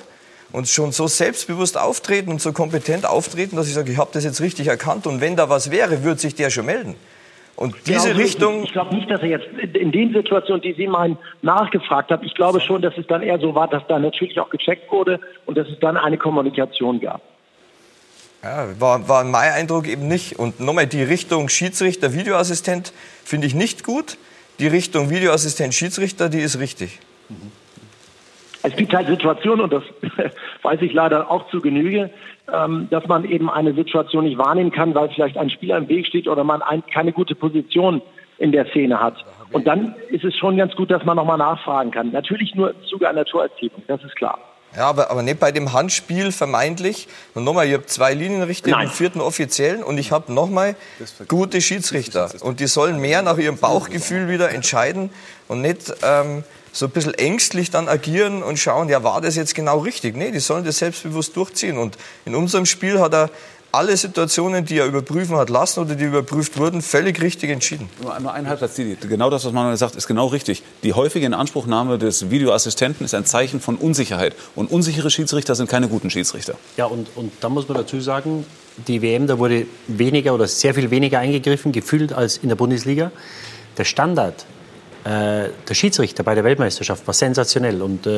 und schon so selbstbewusst auftreten und so kompetent auftreten, dass ich sage, ich habe das jetzt richtig erkannt und wenn da was wäre, würde sich der schon melden. Und diese Richtung... Ich glaube nicht, dass er jetzt in den Situationen, die Sie meinen, nachgefragt hat. Ich glaube schon, dass es dann eher so war, dass da natürlich auch gecheckt wurde und dass es dann eine Kommunikation gab. Ja, war mein Eindruck eben nicht. Und nochmal, die Richtung Schiedsrichter, Videoassistent finde ich nicht gut. Die Richtung Videoassistent, Schiedsrichter, die ist richtig. Mhm. Es gibt halt Situationen, und das weiß ich leider auch zu Genüge, dass man eben eine Situation nicht wahrnehmen kann, weil vielleicht ein Spieler im Weg steht oder man keine gute Position in der Szene hat. Und dann ist es schon ganz gut, dass man nochmal nachfragen kann. Natürlich nur im Zuge einer Torerzielung, das ist klar. Ja, aber nicht bei dem Handspiel vermeintlich. Und nochmal, ich habe 2 Linienrichter, den 4. offiziellen, und ich habe nochmal gute Schiedsrichter. Und die sollen mehr nach ihrem Bauchgefühl wieder entscheiden und nicht so ein bisschen ängstlich dann agieren und schauen, ja, war das jetzt genau richtig? Nee, die sollen das selbstbewusst durchziehen. Und in unserem Spiel hat er alle Situationen, die er überprüfen hat lassen oder die überprüft wurden, völlig richtig entschieden. Nur ein Halbsatz, Didi. Genau das, was Manuel sagt, ist genau richtig. Die häufige Inanspruchnahme des Videoassistenten ist ein Zeichen von Unsicherheit. Und unsichere Schiedsrichter sind keine guten Schiedsrichter. Ja, und da muss man dazu sagen, die WM, da wurde weniger oder sehr viel weniger eingegriffen, gefühlt, als in der Bundesliga. Der Standard der Schiedsrichter bei der Weltmeisterschaft war sensationell. Und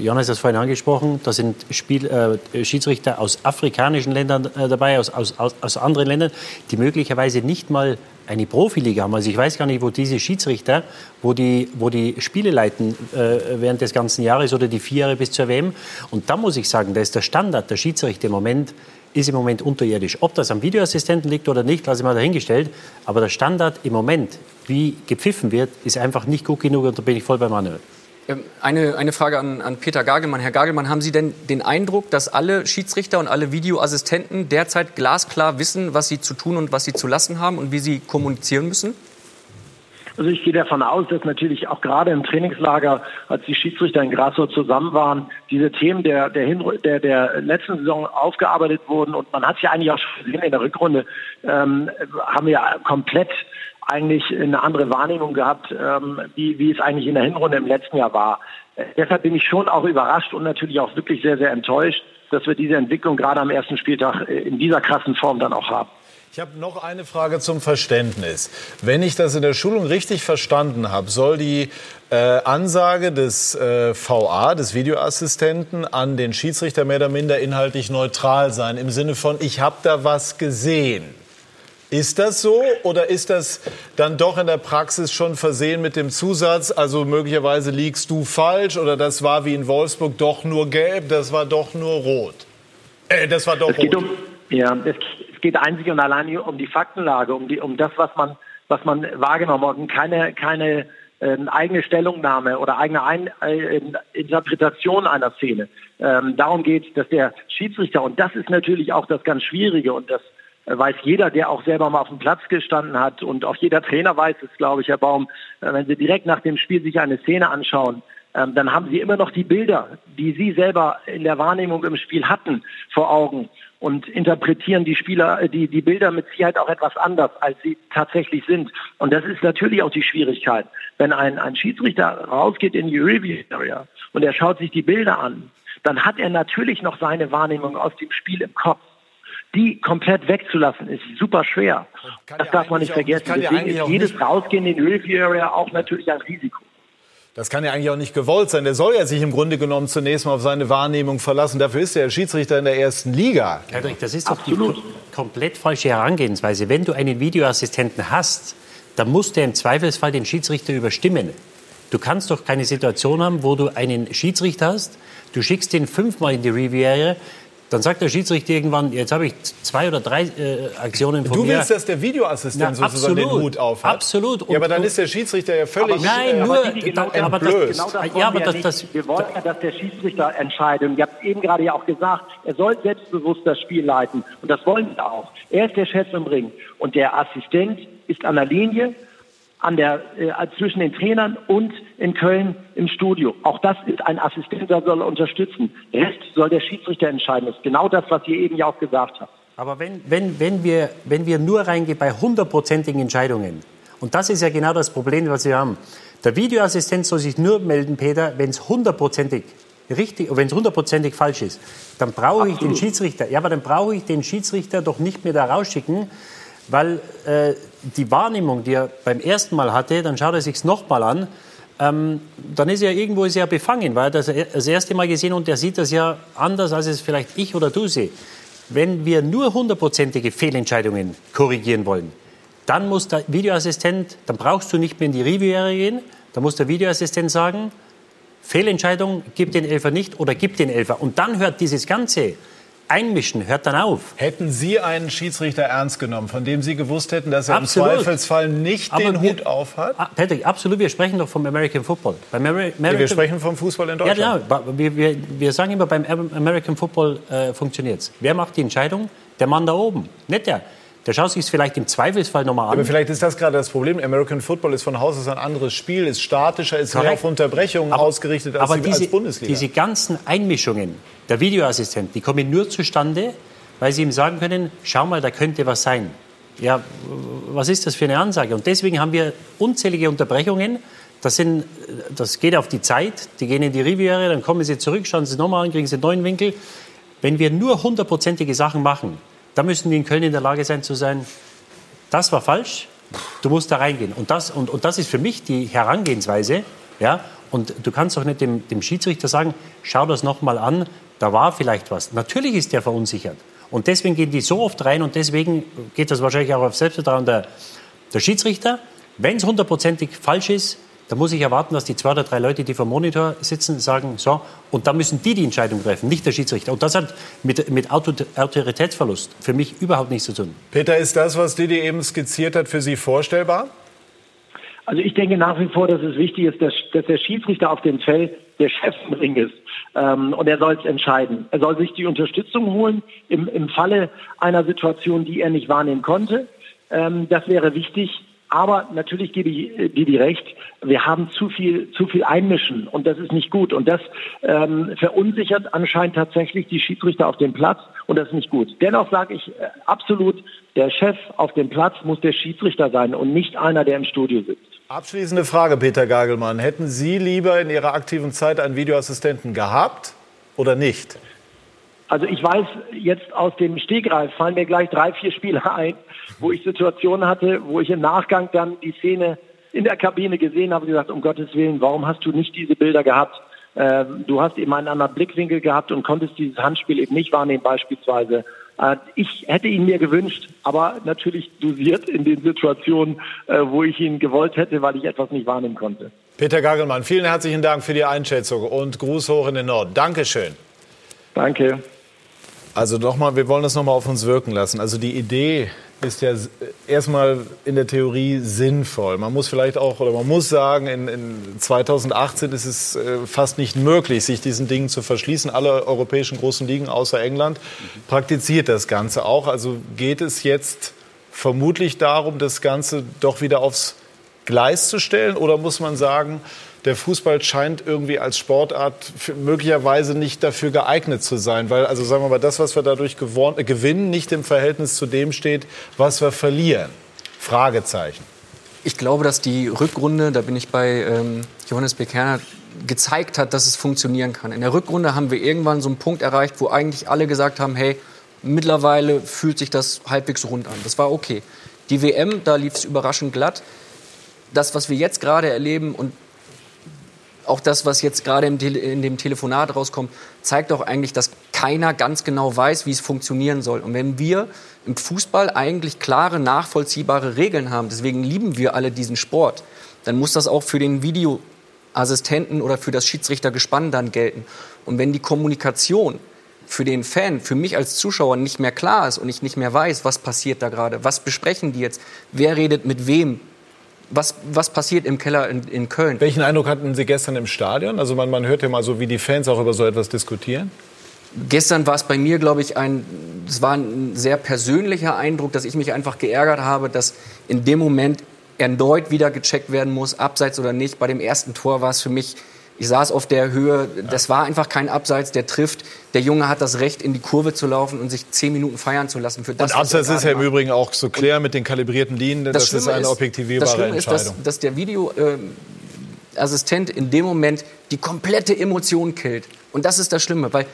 Johannes hat es vorhin angesprochen, da sind Schiedsrichter aus afrikanischen Ländern dabei, aus anderen Ländern, die möglicherweise nicht mal eine Profiliga haben. Also ich weiß gar nicht, wo diese Schiedsrichter, wo die Spiele leiten während des ganzen Jahres oder die 4 Jahre bis zur WM. Und da muss ich sagen, da ist der Standard der Schiedsrichter im Moment unterirdisch. Ob das am Videoassistenten liegt oder nicht, lasse ich mal dahingestellt. Aber der Standard im Moment, wie gepfiffen wird, ist einfach nicht gut genug, und da bin ich voll bei Manuel. Eine Frage an Peter Gagelmann. Herr Gagelmann, haben Sie denn den Eindruck, dass alle Schiedsrichter und alle Videoassistenten derzeit glasklar wissen, was sie zu tun und was sie zu lassen haben und wie sie kommunizieren müssen? Also ich gehe davon aus, dass natürlich auch gerade im Trainingslager, als die Schiedsrichter in Grasso zusammen waren, diese Themen der letzten Saison aufgearbeitet wurden. Und man hat es ja eigentlich auch schon gesehen in der Rückrunde, haben wir ja komplett eigentlich eine andere Wahrnehmung gehabt, wie es eigentlich in der Hinrunde im letzten Jahr war. Deshalb bin ich schon auch überrascht und natürlich auch wirklich sehr, sehr enttäuscht, dass wir diese Entwicklung gerade am ersten Spieltag in dieser krassen Form dann auch haben. Ich habe noch eine Frage zum Verständnis. Wenn ich das in der Schulung richtig verstanden habe, soll die Ansage des VA, des Videoassistenten, an den Schiedsrichter mehr oder minder inhaltlich neutral sein, im Sinne von, ich habe da was gesehen. Ist das so, oder ist das dann doch in der Praxis schon versehen mit dem Zusatz, also möglicherweise liegst du falsch, oder das war wie in Wolfsburg doch nur gelb, das war doch nur rot? Das war doch rot. Es geht einzig und allein um die Faktenlage, um das, was man wahrgenommen hat, und keine eigene Stellungnahme oder eigene Interpretation einer Szene. Darum geht es, dass der Schiedsrichter, und das ist natürlich auch das ganz Schwierige, und das weiß jeder, der auch selber mal auf dem Platz gestanden hat, und auch jeder Trainer weiß es, glaube ich, Herr Baum, wenn Sie direkt nach dem Spiel sich eine Szene anschauen, dann haben Sie immer noch die Bilder, die Sie selber in der Wahrnehmung im Spiel hatten, vor Augen. Und interpretieren die Spieler die Bilder mit Sicherheit auch etwas anders, als sie tatsächlich sind. Und das ist natürlich auch die Schwierigkeit. Wenn ein Schiedsrichter rausgeht in die Review Area und er schaut sich die Bilder an, dann hat er natürlich noch seine Wahrnehmung aus dem Spiel im Kopf. Die komplett wegzulassen ist super schwer. Das darf man nicht vergessen. Deswegen ist jedes Rausgehen in die Review Area auch natürlich ein Risiko. Das kann ja eigentlich auch nicht gewollt sein. Der soll ja sich im Grunde genommen zunächst mal auf seine Wahrnehmung verlassen. Dafür ist der Schiedsrichter in der ersten Liga. Patrick, das ist doch die komplett falsche Herangehensweise. Wenn du einen Videoassistenten hast, dann muss der im Zweifelsfall den Schiedsrichter überstimmen. Du kannst doch keine Situation haben, wo du einen Schiedsrichter hast, du schickst den 5-mal in die Review-Area, dann sagt der Schiedsrichter irgendwann, jetzt habe ich 2 oder 3 Aktionen von mir. Du willst, dass der Videoassistent sozusagen den Hut aufhat? Absolut. Und, ja, aber dann ist der Schiedsrichter ja völlig entblößt. Wir wollen ja, dass der Schiedsrichter entscheidet. Und ich habe es eben gerade ja auch gesagt, er soll selbstbewusst das Spiel leiten. Und das wollen wir auch. Er ist der Chef im Ring. Und der Assistent ist an der Linie, zwischen den Trainern und in Köln im Studio. Auch das ist ein Assistent, der soll unterstützen. Rest soll der Schiedsrichter entscheiden. Das ist genau das, was ihr eben ja auch gesagt habt. Aber wenn wir nur reingehen bei 100-prozentigen Entscheidungen, und das ist ja genau das Problem, was wir haben. Der Videoassistent soll sich nur melden, Peter, wenn es 100-prozentig richtig, wenn es 100-prozentig falsch ist. Dann brauche ich den Schiedsrichter. Ja, aber dann brauche ich den Schiedsrichter doch nicht mehr da rausschicken, weil die Wahrnehmung, die er beim ersten Mal hatte, dann schaut er sich es nochmal an, dann ist er irgendwo befangen, weil er das erste Mal gesehen und er sieht das ja anders, als es vielleicht ich oder du sehe. Wenn wir nur 100%ige Fehlentscheidungen korrigieren wollen, dann muss der Videoassistent, dann brauchst du nicht mehr in die Review gehen, dann muss der Videoassistent sagen, Fehlentscheidung, gib den Elfer nicht oder gib den Elfer. Und dann hört dieses ganze Einmischen, hört dann auf. Hätten Sie einen Schiedsrichter ernst genommen, von dem Sie gewusst hätten, dass er absolut im Zweifelsfall nicht den Hut aufhat? Patrick, absolut, wir sprechen doch vom American Football. Beim wir sprechen vom Fußball in Deutschland. Ja, genau. Wir sagen immer, beim American Football funktioniert es. Wer macht die Entscheidung? Der Mann da oben, nicht der. Der schaut sich es vielleicht im Zweifelsfall nochmal an. Aber vielleicht ist das gerade das Problem. American Football ist von Haus aus ein anderes Spiel, ist statischer, ist mehr auf Unterbrechungen ausgerichtet als die Bundesliga. Diese ganzen Einmischungen der Videoassistenten, die kommen nur zustande, weil sie ihm sagen können, schau mal, da könnte was sein. Ja, was ist das für eine Ansage? Und deswegen haben wir unzählige Unterbrechungen. Das geht auf die Zeit, die gehen in die Riviere, dann kommen sie zurück, schauen sie nochmal an, kriegen sie einen neuen Winkel. Wenn wir nur 100%ige Sachen machen, da müssen die in Köln in der Lage sein zu sein, das war falsch, du musst da reingehen. Und das ist für mich die Herangehensweise. Ja? Und du kannst doch nicht dem Schiedsrichter sagen, schau das nochmal an, da war vielleicht was. Natürlich ist der verunsichert. Und deswegen gehen die so oft rein und deswegen geht das wahrscheinlich auch auf Selbstvertrauen der Schiedsrichter. Wenn es 100%ig falsch ist, dann muss ich erwarten, dass die 2 oder 3 Leute, die vom Monitor sitzen, sagen, so, und dann müssen die Entscheidung treffen, nicht der Schiedsrichter. Und das hat mit Autoritätsverlust für mich überhaupt nichts zu tun. Peter, ist das, was Didi eben skizziert hat, für Sie vorstellbar? Also ich denke nach wie vor, dass es wichtig ist, dass der Schiedsrichter auf dem Feld der Chef im Ring ist. Und er soll es entscheiden. Er soll sich die Unterstützung holen im Falle einer Situation, die er nicht wahrnehmen konnte. Das wäre wichtig. Aber natürlich gebe ich Didi recht, wir haben zu viel Einmischen und das ist nicht gut. Und das verunsichert anscheinend tatsächlich die Schiedsrichter auf dem Platz und das ist nicht gut. Dennoch sage ich absolut, der Chef auf dem Platz muss der Schiedsrichter sein und nicht einer, der im Studio sitzt. Abschließende Frage, Peter Gagelmann. Hätten Sie lieber in Ihrer aktiven Zeit einen Videoassistenten gehabt oder nicht? Also ich weiß jetzt aus dem Stegreif, fallen mir gleich 3, 4 Spiele ein, wo ich Situationen hatte, wo ich im Nachgang dann die Szene in der Kabine gesehen habe und gesagt, um Gottes Willen, warum hast du nicht diese Bilder gehabt? Du hast eben einen anderen Blickwinkel gehabt und konntest dieses Handspiel eben nicht wahrnehmen beispielsweise. Ich hätte ihn mir gewünscht, aber natürlich dosiert in den Situationen, wo ich ihn gewollt hätte, weil ich etwas nicht wahrnehmen konnte. Peter Gagelmann, vielen herzlichen Dank für die Einschätzung und Gruß hoch in den Norden. Dankeschön. Danke. Also nochmal, wir wollen das nochmal auf uns wirken lassen. Also die Idee ist ja erstmal in der Theorie sinnvoll. Man muss vielleicht auch, oder man muss sagen, in 2018 ist es fast nicht möglich, sich diesen Dingen zu verschließen. Alle europäischen großen Ligen außer England praktiziert das Ganze auch. Also geht es jetzt vermutlich darum, das Ganze doch wieder aufs Gleis zu stellen? Oder muss man sagen, der Fußball scheint irgendwie als Sportart möglicherweise nicht dafür geeignet zu sein, weil, also sagen wir mal, das, was wir dadurch gewinnen, nicht im Verhältnis zu dem steht, was wir verlieren? Fragezeichen. Ich glaube, dass die Rückrunde, da bin ich bei Johannes B. Kerner, gezeigt hat, dass es funktionieren kann. In der Rückrunde haben wir irgendwann so einen Punkt erreicht, wo eigentlich alle gesagt haben, hey, mittlerweile fühlt sich das halbwegs rund an. Das war okay. Die WM, da lief es überraschend glatt. Das, was wir jetzt gerade erleben und auch das, was jetzt gerade in dem Telefonat rauskommt, zeigt doch eigentlich, dass keiner ganz genau weiß, wie es funktionieren soll. Und wenn wir im Fußball eigentlich klare, nachvollziehbare Regeln haben, deswegen lieben wir alle diesen Sport, dann muss das auch für den Videoassistenten oder für das Schiedsrichtergespann dann gelten. Und wenn die Kommunikation für den Fan, für mich als Zuschauer nicht mehr klar ist und ich nicht mehr weiß, was passiert da gerade, was besprechen die jetzt, wer redet mit wem, was passiert im Keller in Köln? Welchen Eindruck hatten Sie gestern im Stadion? Also man hört ja mal so, wie die Fans auch über so etwas diskutieren. Gestern war es bei mir, glaube ich, es war ein sehr persönlicher Eindruck, dass ich mich einfach geärgert habe, dass in dem Moment erneut wieder gecheckt werden muss, abseits oder nicht. Bei dem ersten Tor war es für mich, ich saß auf der Höhe, das war einfach kein Abseits, der trifft. Der Junge hat das Recht, in die Kurve zu laufen und sich 10 Minuten feiern zu lassen. Für das, und Abseits ist ja im Übrigen auch so klar mit den kalibrierten Linien, das ist eine objektivierbare Entscheidung. Das Schlimme ist, dass der Videoassistent in dem Moment die komplette Emotion killt. Und das ist das Schlimme, weil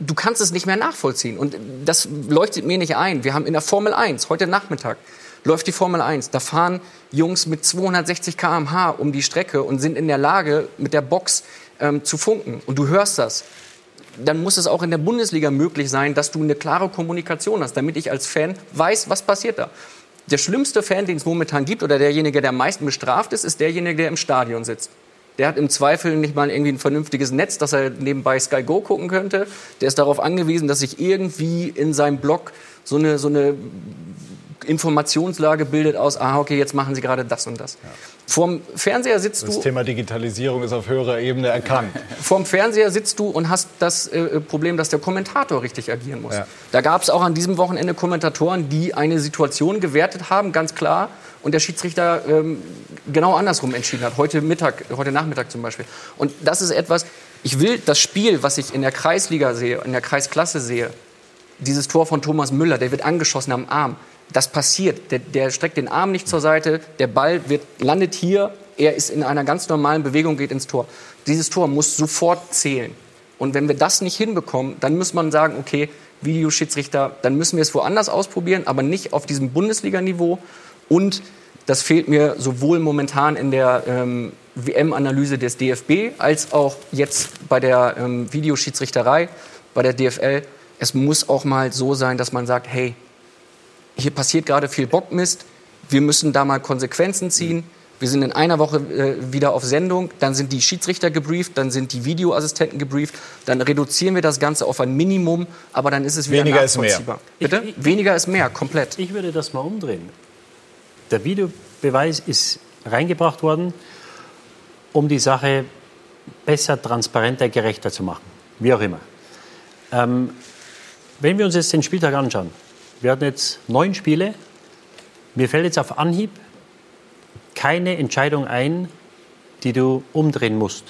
du kannst es nicht mehr nachvollziehen. Und das leuchtet mir nicht ein. Wir haben in der Formel 1, heute Nachmittag, läuft die Formel 1. Da fahren Jungs mit 260 km/h um die Strecke und sind in der Lage, mit der Box zu funken. Und du hörst das. Dann muss es auch in der Bundesliga möglich sein, dass du eine klare Kommunikation hast, damit ich als Fan weiß, was passiert da. Der schlimmste Fan, den es momentan gibt, oder derjenige, der am meisten bestraft ist, ist derjenige, der im Stadion sitzt. Der hat im Zweifel nicht mal irgendwie ein vernünftiges Netz, dass er nebenbei Sky Go gucken könnte. Der ist darauf angewiesen, dass sich irgendwie in seinem Blog so eine Informationslage bildet aus, okay, jetzt machen sie gerade das und das. Ja. Vorm Fernseher sitzt das du... Das Thema Digitalisierung ist auf höherer Ebene erkannt. Vorm Fernseher sitzt du und hast das Problem, dass der Kommentator richtig agieren muss. Ja. Da gab es auch an diesem Wochenende Kommentatoren, die eine Situation gewertet haben, ganz klar, und der Schiedsrichter genau andersrum entschieden hat, heute Nachmittag zum Beispiel. Und das ist etwas, ich will das Spiel, was ich in der Kreisliga sehe, in der Kreisklasse sehe, dieses Tor von Thomas Müller, der wird angeschossen am Arm. Das passiert. Der streckt den Arm nicht zur Seite, der Ball landet hier, er ist in einer ganz normalen Bewegung, geht ins Tor. Dieses Tor muss sofort zählen. Und wenn wir das nicht hinbekommen, dann muss man sagen, okay, Videoschiedsrichter, dann müssen wir es woanders ausprobieren, aber nicht auf diesem Bundesliga-Niveau. Und das fehlt mir sowohl momentan in der WM-Analyse des DFB als auch jetzt bei der Videoschiedsrichterei, bei der DFL. Es muss auch mal so sein, dass man sagt, hey, hier passiert gerade viel Bockmist, wir müssen da mal Konsequenzen ziehen, wir sind in einer Woche wieder auf Sendung, dann sind die Schiedsrichter gebrieft, dann sind die Videoassistenten gebrieft, dann reduzieren wir das Ganze auf ein Minimum, aber dann ist es wieder nachvollziehbar. Weniger ist mehr. Bitte? Weniger ist mehr, komplett. Ich würde das mal umdrehen. Der Videobeweis ist reingebracht worden, um die Sache besser, transparenter, gerechter zu machen, wie auch immer. Wenn wir uns jetzt den Spieltag anschauen, wir hatten jetzt 9 Spiele. Mir fällt jetzt auf Anhieb keine Entscheidung ein, die du umdrehen musst.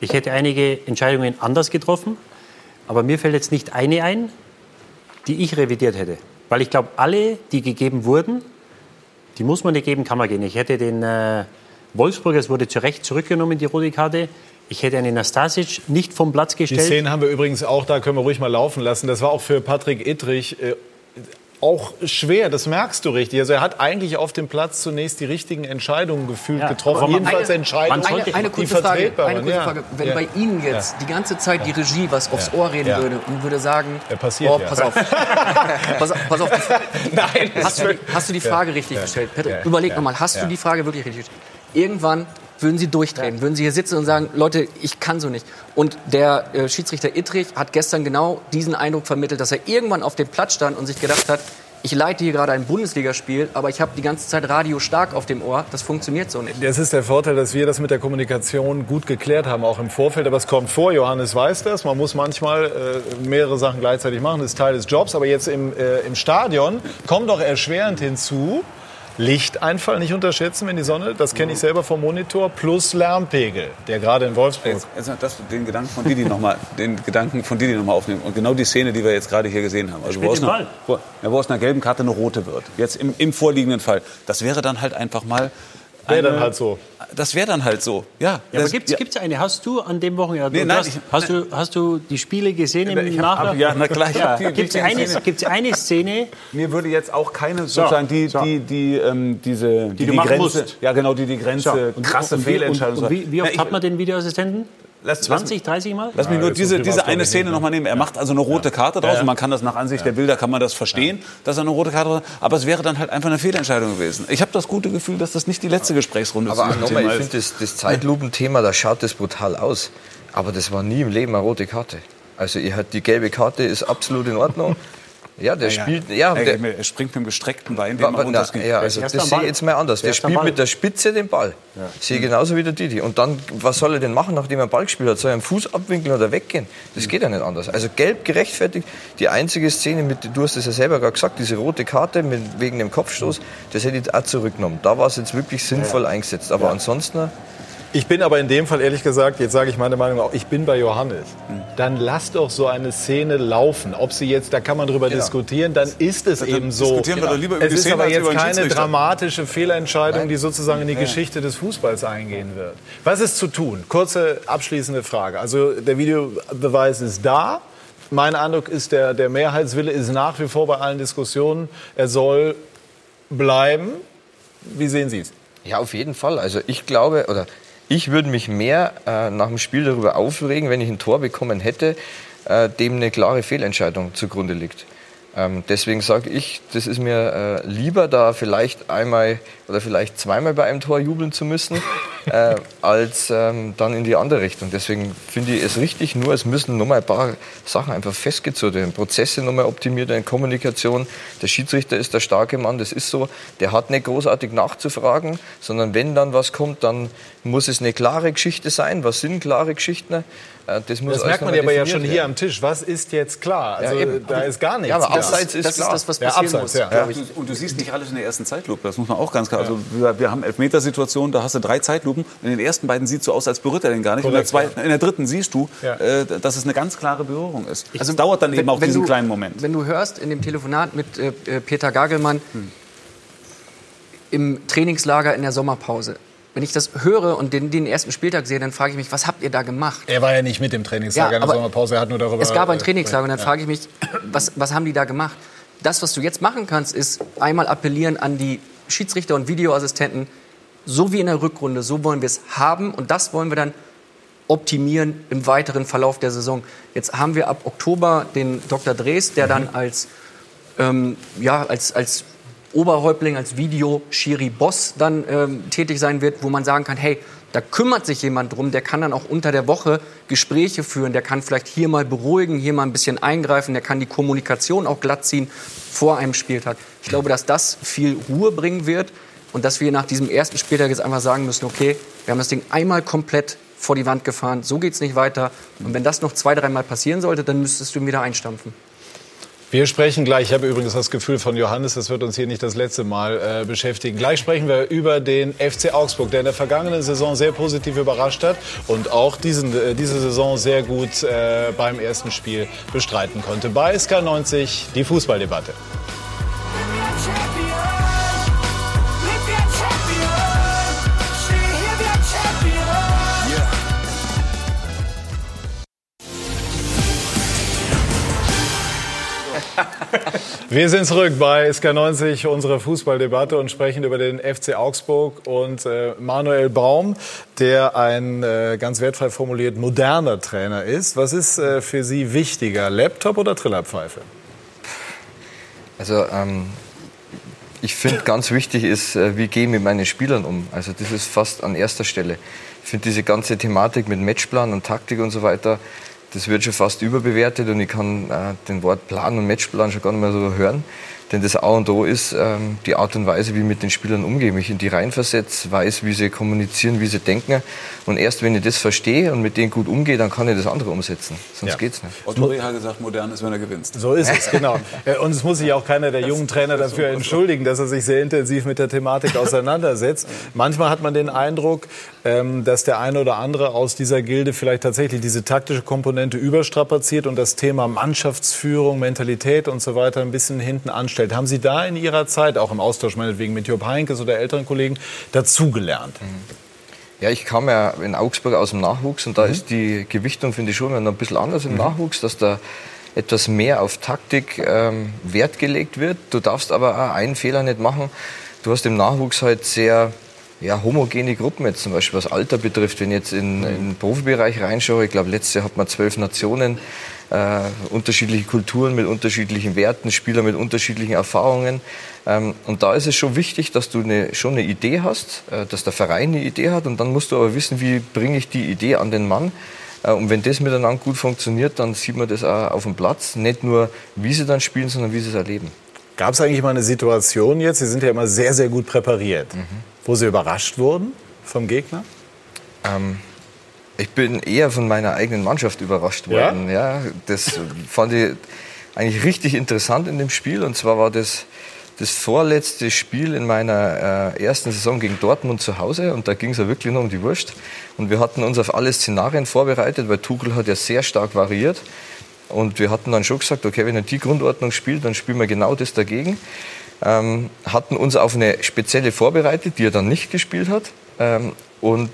Ich hätte einige Entscheidungen anders getroffen, aber mir fällt jetzt nicht eine ein, die ich revidiert hätte. Weil ich glaube, alle, die gegeben wurden, die muss man nicht geben, kann man gehen. Ich hätte den Wolfsburger, es wurde zu Recht zurückgenommen, die rote Karte. Ich hätte einen Nastasic nicht vom Platz gestellt. Die Szenen haben wir übrigens auch, da können wir ruhig mal laufen lassen. Das war auch für Patrick Ittrich auch schwer, das merkst du richtig. Also er hat eigentlich auf dem Platz zunächst die richtigen Entscheidungen gefühlt getroffen. Jedenfalls Entscheidungen, die vertretbar waren. Eine kurze Frage. Wenn bei Ihnen jetzt die ganze Zeit die Regie was aufs Ohr reden würde und würde sagen, pass auf. pass auf. Nein, hast du die Frage richtig gestellt? Patrick, überleg nochmal, hast du die Frage wirklich richtig gestellt? Irgendwann würden Sie durchdrehen, würden Sie hier sitzen und sagen, Leute, ich kann so nicht. Und der Schiedsrichter Ittrich hat gestern genau diesen Eindruck vermittelt, dass er irgendwann auf dem Platz stand und sich gedacht hat, ich leite hier gerade ein Bundesligaspiel, aber ich habe die ganze Zeit Radio stark auf dem Ohr. Das funktioniert so nicht. Das ist der Vorteil, dass wir das mit der Kommunikation gut geklärt haben, auch im Vorfeld. Aber es kommt vor, Johannes weiß das. Man muss manchmal mehrere Sachen gleichzeitig machen, das ist Teil des Jobs. Aber jetzt im Stadion kommt doch erschwerend hinzu, Lichteinfall nicht unterschätzen, wenn die Sonne, das kenne ich selber vom Monitor, plus Lärmpegel, der gerade in Wolfsburg. Jetzt den Gedanken von Didi nochmal aufnehmen und genau die Szene, die wir jetzt gerade hier gesehen haben. Also wo aus einer gelben Karte eine rote wird, jetzt im vorliegenden Fall, das wäre dann halt einfach mal... Das wäre dann halt so, ja. Aber gibt's eine? Hast du an dem Wochenende... Nee, hast du die Spiele gesehen im Nachlauf? Ja, na klar. Ja. Gibt's eine Szene... Mir würde jetzt auch keine, sozusagen, die Grenze... Musst. Ja, genau, die Grenze... So. Krasse Fehlentscheidung. Und wie oft hat man den Videoassistenten? 20, 30 Mal? Lass mich nur diese eine Szene noch mal nehmen. Er macht also eine rote Karte draus. Und man kann das nach Ansicht der Bilder, kann man das verstehen, dass er eine rote Karte draus hat. Aber es wäre dann halt einfach eine Fehlentscheidung gewesen. Ich habe das gute Gefühl, dass das nicht die letzte Gesprächsrunde ist. Aber nochmal, ich finde das Zeitlupenthema, da schaut das brutal aus. Aber das war nie im Leben eine rote Karte. Also die gelbe Karte ist absolut in Ordnung. Ja, der spielt... Ja, er springt mit dem gestreckten Bein, den man runtergeht. Ja, also das sehe ich jetzt mal anders. Der spielt mit der Spitze den Ball. Ja. Sehe genauso wie der Didi. Und dann, was soll er denn machen, nachdem er einen Ball gespielt hat? Soll er einen Fuß abwinkeln oder weggehen? Das geht ja nicht anders. Also gelb gerechtfertigt. Die einzige Szene, du hast es ja selber gerade gesagt, diese rote Karte wegen dem Kopfstoß, das hätte ich auch zurückgenommen. Da war es jetzt wirklich sinnvoll eingesetzt. Aber ansonsten... Ich bin aber in dem Fall, ehrlich gesagt, jetzt sage ich meine Meinung auch, ich bin bei Johannes. Dann lass doch so eine Szene laufen. Ob sie jetzt, da kann man drüber diskutieren, dann ist es eben so. Diskutieren wir doch lieber über die Szene, aber jetzt keine dramatische Fehlentscheidung, die sozusagen in die Geschichte des Fußballs eingehen wird. Was ist zu tun? Kurze abschließende Frage. Also der Videobeweis ist da. Mein Eindruck ist, der Mehrheitswille ist nach wie vor bei allen Diskussionen. Er soll bleiben. Wie sehen Sie es? Ja, auf jeden Fall. Also ich glaube, oder ich würde mich mehr nach dem Spiel darüber aufregen, wenn ich ein Tor bekommen hätte, dem eine klare Fehlentscheidung zugrunde liegt. Deswegen sage ich, das ist mir lieber, da vielleicht einmal oder vielleicht zweimal bei einem Tor jubeln zu müssen, als dann in die andere Richtung. Deswegen finde ich es richtig, nur es müssen nochmal ein paar Sachen einfach festgezurrt werden. Prozesse nochmal optimiert werden, Kommunikation. Der Schiedsrichter ist der starke Mann, das ist so. Der hat nicht großartig nachzufragen, sondern wenn dann was kommt, dann muss es eine klare Geschichte sein. Was sind klare Geschichten? Das merkt man aber ja schon hier am Tisch. Was ist jetzt klar? Also, ja, da ist gar nichts. Ja, aber Abseits ist klar. Das ist das, was passieren muss. Ja. Und du siehst nicht alles in der ersten Zeitlupe. Das muss man auch ganz klar. Ja. Also, wir haben Elfmetersituationen, da hast du 3 Zeitlupen. In den ersten beiden sieht es so aus, als berührt er den gar nicht. Korrekt, in der dritten siehst du, dass es eine ganz klare Berührung ist. Also, es dauert dann eben auch diesen kleinen Moment. Wenn du hörst in dem Telefonat mit Peter Gagelmann im Trainingslager in der Sommerpause, wenn ich das höre und den ersten Spieltag sehe, dann frage ich mich, was habt ihr da gemacht? Er war ja nicht mit im Trainingslager in der Sommerpause, er hat nur darüber... Es gab ein Trainingslager und dann frage ich mich, was haben die da gemacht? Das, was du jetzt machen kannst, ist einmal appellieren an die Schiedsrichter und Videoassistenten, so wie in der Rückrunde, so wollen wir es haben und das wollen wir dann optimieren im weiteren Verlauf der Saison. Jetzt haben wir ab Oktober den Dr. Drees, der dann als Oberhäuptling, als Video-Schiri Boss dann tätig sein wird, wo man sagen kann, hey, da kümmert sich jemand drum, der kann dann auch unter der Woche Gespräche führen, der kann vielleicht hier mal beruhigen, hier mal ein bisschen eingreifen, der kann die Kommunikation auch glatt ziehen vor einem Spieltag. Ich glaube, dass das viel Ruhe bringen wird und dass wir nach diesem ersten Spieltag jetzt einfach sagen müssen, okay, wir haben das Ding einmal komplett vor die Wand gefahren, so geht's nicht weiter. Und wenn das noch 2-3 Mal passieren sollte, dann müsstest du ihn wieder einstampfen. Wir sprechen gleich, ich habe übrigens das Gefühl von Johannes, das wird uns hier nicht das letzte Mal beschäftigen. Gleich sprechen wir über den FC Augsburg, der in der vergangenen Saison sehr positiv überrascht hat und auch diese Saison sehr gut beim ersten Spiel bestreiten konnte. Bei Sky 90, die Fußballdebatte. Wir sind zurück bei Sky 90, unsere Fußballdebatte, und sprechen über den FC Augsburg und Manuel Baum, der ein ganz wertfrei formuliert moderner Trainer ist. Was ist für Sie wichtiger, Laptop oder Trillerpfeife? Also ich finde, ganz wichtig ist, wie gehe ich mit meinen Spielern um. Also das ist fast an erster Stelle. Ich finde diese ganze Thematik mit Matchplan und Taktik und so weiter, das wird schon fast überbewertet und ich kann den Wort Plan und Matchplan schon gar nicht mehr so hören. Denn das A und O ist die Art und Weise, wie ich mit den Spielern umgehe, mich in die reinversetze, weiß, wie sie kommunizieren, wie sie denken. Und erst wenn ich das verstehe und mit denen gut umgehe, dann kann ich das andere umsetzen. Sonst geht's nicht. Otto Reha gesagt, modern ist, wenn er gewinnt. So ist es, genau. Und es muss sich auch keiner der jungen Trainer dafür entschuldigen, dass er sich sehr intensiv mit der Thematik auseinandersetzt. Manchmal hat man den Eindruck, dass der eine oder andere aus dieser Gilde vielleicht tatsächlich diese taktische Komponente überstrapaziert und das Thema Mannschaftsführung, Mentalität und so weiter ein bisschen hinten anstellt. Haben Sie da in Ihrer Zeit, auch im Austausch meinetwegen mit Job Heinkes oder älteren Kollegen, dazugelernt? Ja, ich kam ja in Augsburg aus dem Nachwuchs und da ist die Gewichtung, finde ich schon, ein bisschen anders im Nachwuchs, dass da etwas mehr auf Taktik Wert gelegt wird. Du darfst aber auch einen Fehler nicht machen. Du hast im Nachwuchs halt sehr homogene Gruppen jetzt, zum Beispiel was Alter betrifft. Wenn ich jetzt in den Profibereich reinschaue, ich glaube, letztes Jahr hat man 12 Nationen. Unterschiedliche Kulturen mit unterschiedlichen Werten, Spieler mit unterschiedlichen Erfahrungen. Und da ist es schon wichtig, dass du schon eine Idee hast, dass der Verein eine Idee hat. Und dann musst du aber wissen, wie bringe ich die Idee an den Mann. Und wenn das miteinander gut funktioniert, dann sieht man das auch auf dem Platz. Nicht nur, wie sie dann spielen, sondern wie sie es erleben. Gab es eigentlich mal eine Situation jetzt, Sie sind ja immer sehr, sehr gut präpariert, wo Sie überrascht wurden vom Gegner? Ich bin eher von meiner eigenen Mannschaft überrascht worden. Ja? Ja, das fand ich eigentlich richtig interessant in dem Spiel. Und zwar war das vorletzte Spiel in meiner ersten Saison gegen Dortmund zu Hause. Und da ging es ja wirklich nur um die Wurst. Und wir hatten uns auf alle Szenarien vorbereitet, weil Tuchel hat ja sehr stark variiert. Und wir hatten dann schon gesagt, okay, wenn er die Grundordnung spielt, dann spielen wir genau das dagegen. Hatten uns auf eine spezielle vorbereitet, die er dann nicht gespielt hat. Und